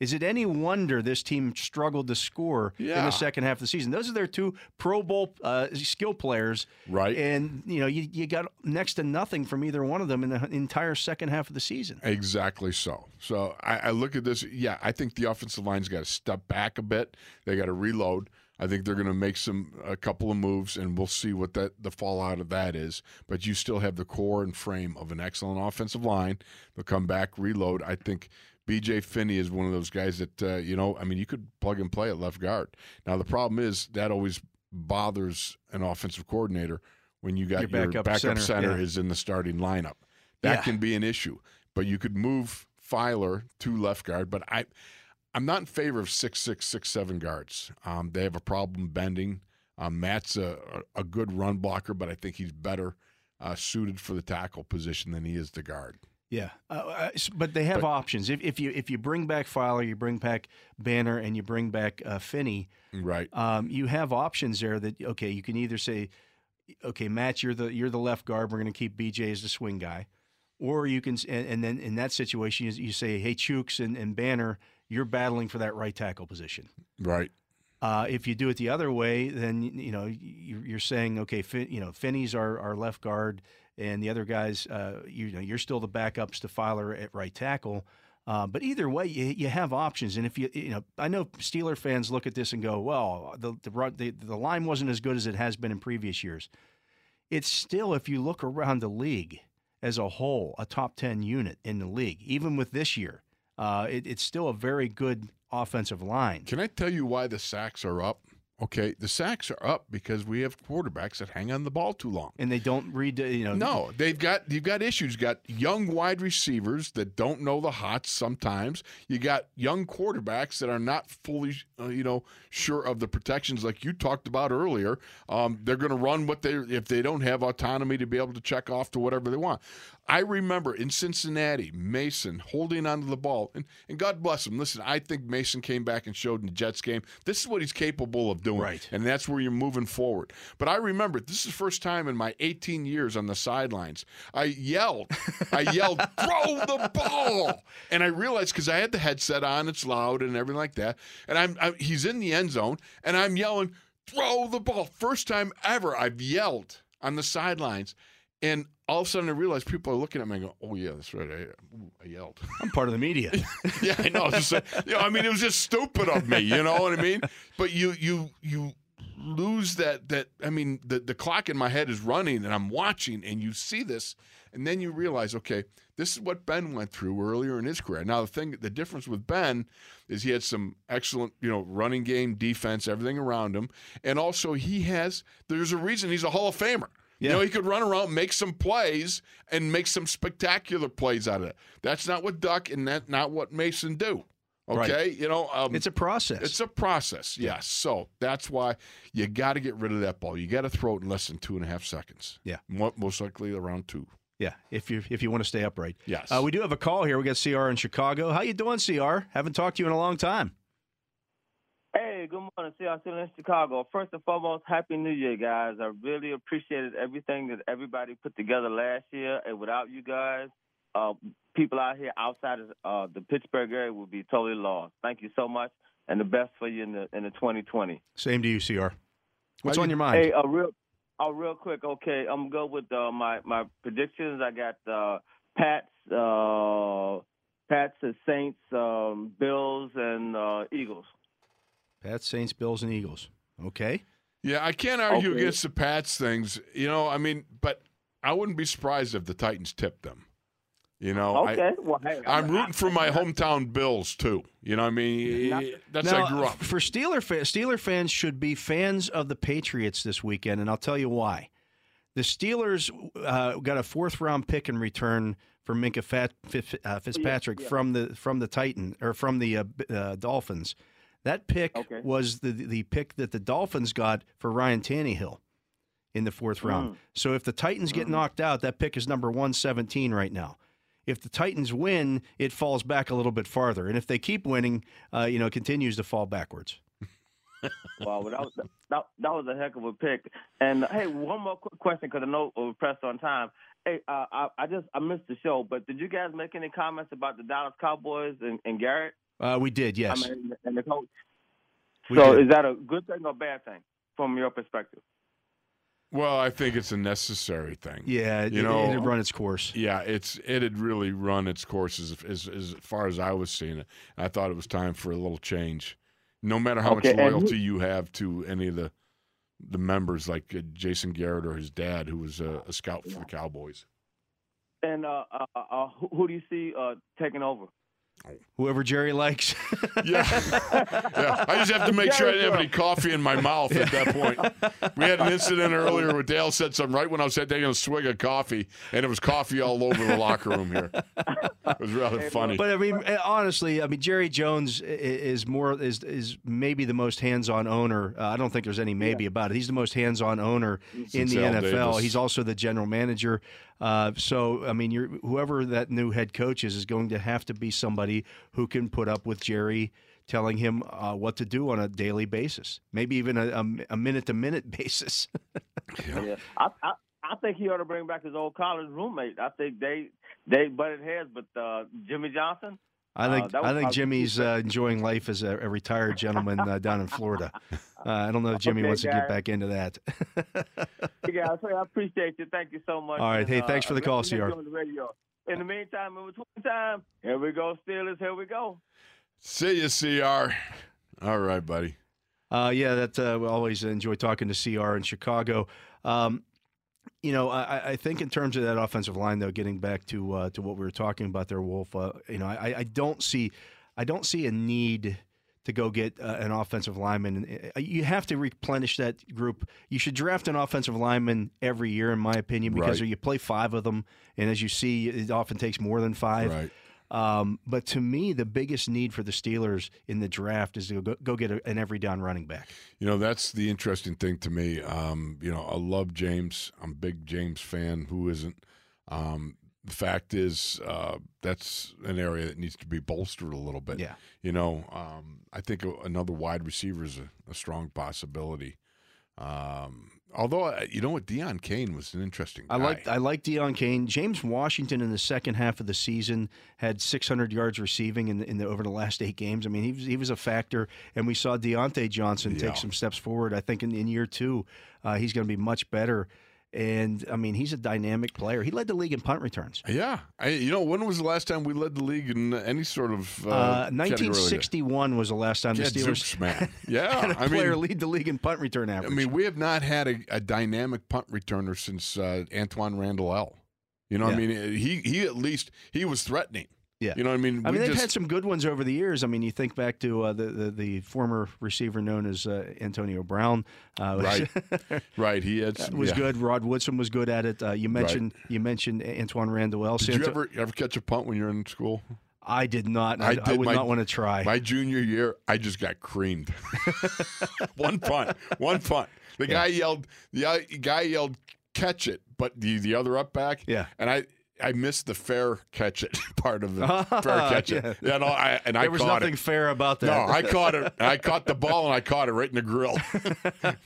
Is it any wonder this team struggled to score in the second half of the season? Those are their 2 Pro Bowl skill players. Right. And, you got next to nothing from either one of them in the entire second half of the season. Exactly so. So I look at this. Yeah, I think the offensive line's got to step back a bit. They got to reload. I think they're going to make a couple of moves, and we'll see what the fallout of that is. But you still have the core and frame of an excellent offensive line. They'll come back, reload. I think B.J. Finney is one of those guys that, you could plug and play at left guard. Now, the problem is that always bothers an offensive coordinator when you got your backup center is in the starting lineup. That can be an issue. But you could move Filer to left guard. But I'm not in favor of 6'6", 6'7" guards. They have a problem bending. Matt's a good run blocker, but I think he's better suited for the tackle position than he is the guard. Yeah, but they have options. If you bring back Filer, you bring back Banner, and you bring back Finney, right? You have options there. You can either say, okay, Matt, you're the left guard. We're going to keep BJ as the swing guy, or you can, and then in that situation, you say, hey, Chooks and Banner, you're battling for that right tackle position, right? If you do it the other way, then you're saying, okay, Finney's our left guard. And the other guys, you're still the backups to Filer at right tackle. But either way, you have options. And if you know, I know Steeler fans look at this and go, well, the line wasn't as good as it has been in previous years. It's still, if you look around the league as a whole, a top 10 unit in the league, even with this year. It's still a very good offensive line. Can I tell you why the sacks are up? Okay, the sacks are up because we have quarterbacks that hang on the ball too long, and they don't read. No, you've got issues. You got young wide receivers that don't know the hots sometimes. You got young quarterbacks that are not fully, sure of the protections like you talked about earlier. They're going to run if they don't have autonomy to be able to check off to whatever they want. I remember in Cincinnati, Mason holding onto the ball, and God bless him. Listen, I think Mason came back and showed in the Jets game, this is what he's capable of doing, right? And that's where you're moving forward. But I remember, this is the first time in my 18 years on the sidelines, I yelled, throw the ball! And I realized, because I had the headset on, it's loud and everything like that, and he's in the end zone, and I'm yelling, throw the ball! First time ever I've yelled on the sidelines, and all of a sudden, I realized people are looking at me and going, oh, yeah, that's right. I yelled. I'm part of the media. Yeah, I know. It was just stupid of me. You know what I mean? But you lose that. I mean, the clock in my head is running, and I'm watching, and you see this, and then you realize, okay, this is what Ben went through earlier in his career. Now, the difference with Ben is he had some excellent, running game, defense, everything around him, and also there's a reason he's a Hall of Famer. Yeah. He could run around, make some plays, and make some spectacular plays out of it. That's not what Duck and that's not what Mason do. Okay? Right. It's a process. It's a process, yes. So that's why you got to get rid of that ball. You got to throw it in less than 2.5 seconds. Yeah. Most likely around 2. Yeah, if you want to stay upright. Yes. We do have a call here. We got CR in Chicago. How you doing, CR? Haven't talked to you in a long time. Hey, good morning, CR still in Chicago. First and foremost, Happy New Year, guys. I really appreciated everything that everybody put together last year. And without you guys, people out here outside of the Pittsburgh area would be totally lost. Thank you so much, and the best for you in the 2020. Same to you, CR. What's on your mind? Hey, real quick, okay, I'm going to go with my predictions. I got Pats and Saints, Bills, and Eagles. Pats, Saints, Bills, and Eagles. Okay. Yeah, I can't argue against the Pats things. But I wouldn't be surprised if the Titans tipped them. Okay. I'm rooting for my hometown Bills, too. You know what I mean? That's how I grew up. For Steeler fans should be fans of the Patriots this weekend, and I'll tell you why. The Steelers got a fourth-round pick in return for Minkah Fitzpatrick from the Titan or from the Dolphins. That pick was the pick that the Dolphins got for Ryan Tannehill in the fourth round. So if the Titans get knocked out, that pick is number 117 right now. If the Titans win, it falls back a little bit farther. And if they keep winning, it continues to fall backwards. Wow, that was a heck of a pick. And, hey, one more quick question because I know we're pressed on time. Hey, I missed the show, but did you guys make any comments about the Dallas Cowboys and Garrett? We did, yes. And the coach. Is that a good thing or a bad thing from your perspective? Well, I think it's a necessary thing. Yeah, it had run its course. Yeah, it had really run its course as far as I was seeing it. I thought it was time for a little change. No matter how much loyalty you have to any of the members, like Jason Garrett or his dad, who was a scout for the Cowboys. And who do you see taking over? Whoever Jerry likes. Yeah. I just have to make sure I didn't have any coffee in my mouth at that point. We had an incident earlier where Dale said something right when I was taking a swig of coffee, and it was coffee all over the locker room here. It was rather funny. But, honestly, Jerry Jones is maybe the most hands-on owner. I don't think there's any maybe about it. He's the most hands-on owner since in the NFL. Davis. He's also the general manager. Whoever that new head coach is going to have to be somebody who can put up with Jerry telling him what to do on a daily basis, maybe even a minute-to-minute basis. Yeah. I think he ought to bring back his old college roommate. I think they butted heads, but Jimmy Johnson. I think Jimmy's enjoying life as a retired gentleman down in Florida. I don't know if Jimmy wants to get back into that. Yeah, I appreciate you. Thank you so much. All right. Hey, thanks for the call, CR. In the meantime, in between time, here we go, Steelers, here we go. See you, CR. All right, buddy. Yeah, that we always enjoy talking to CR in Chicago. You know, I think in terms of that offensive line, though, getting back to what we were talking about there, Wolf. You know, I don't see a need to go get an offensive lineman. You have to replenish that group. You should draft an offensive lineman every year, in my opinion, because right. You play five of them, and as you see, it often takes more than five. Right. But to me, the biggest need for the Steelers in the draft is to go get an every-down running back. You know, that's the interesting thing to me. You know, I love James. I'm a big James fan. Who isn't? The fact is that's an area that needs to be bolstered a little bit. Yeah. You know, I think another wide receiver is a strong possibility. Although, you know what, Deion Cain was an interesting guy. I like Deion Cain. James Washington in the second half of the season had 600 yards receiving over the last 8 games. I mean, he was a factor, and we saw Deontay Johnson take some steps forward. I think in year 2, he's going to be much better. And, I mean, he's a dynamic player. He led the league in punt returns. Yeah. You know, when was the last time we led the league in any sort of 1961 was the last time the Steelers had a player lead the league in punt return average. I mean, we have not had a dynamic punt returner since Antoine Randall. You know what I mean? He at least – he was threatening. Yeah. You know what I mean? They've had some good ones over the years. I mean, you think back to the former receiver known as Antonio Brown. Right. Right. He had some, was good. Rod Woodson was good at it. You mentioned Antoine Randall. Did you ever catch a punt when you were in school? I did not. I would not want to try. My junior year, I just got creamed. One punt. The guy yelled, catch it, but the other up back. Yeah. And I missed the fair catch it part of it. Fair catch it. Yeah. Yeah, no, and there was nothing fair about that. No, I caught it. I caught the ball, and I caught it right in the grill.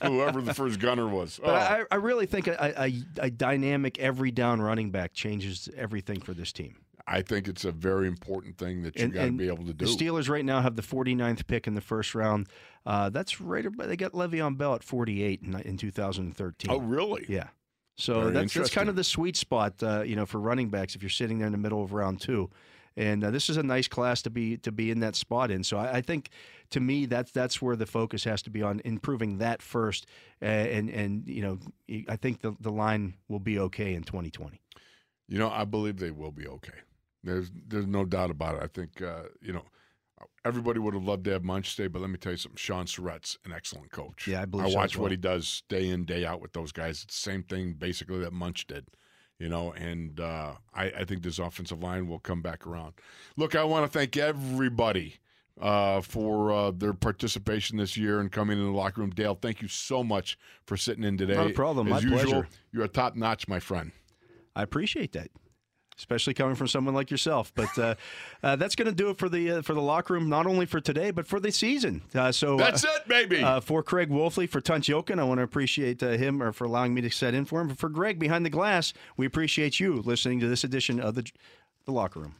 Whoever the first gunner was. But I really think a dynamic every-down running back changes everything for this team. I think it's a very important thing that you've got to be able to do. The Steelers right now have the 49th pick in the first round. That's right. They got Le'Veon Bell at 48 in 2013. Oh, really? Yeah. So that's kind of the sweet spot, you know, for running backs if you're sitting there in the middle of round 2, and this is a nice class to be in that spot in. So I think, to me, that's where the focus has to be on improving that first, and you know, I think the line will be okay in 2020. You know, I believe they will be okay. There's no doubt about it. I think you know. Everybody would have loved to have Munch stay, but let me tell you something. Sean Surratt's an excellent coach. Yeah, I believe so. I watch what he does day in, day out with those guys. It's the same thing, basically, that Munch did, you know, and I think this offensive line will come back around. Look, I want to thank everybody for their participation this year and coming in the locker room. Dale, thank you so much for sitting in today. Not a problem. My pleasure. You're top-notch, my friend. I appreciate that. Especially coming from someone like yourself, but that's going to do it for the locker room, not only for today but for the season. So that's it, baby. For Craig Wolfley, for Tunch Yokin, I want to appreciate him for allowing me to set in for him. For Greg behind the glass, we appreciate you listening to this edition of the locker room.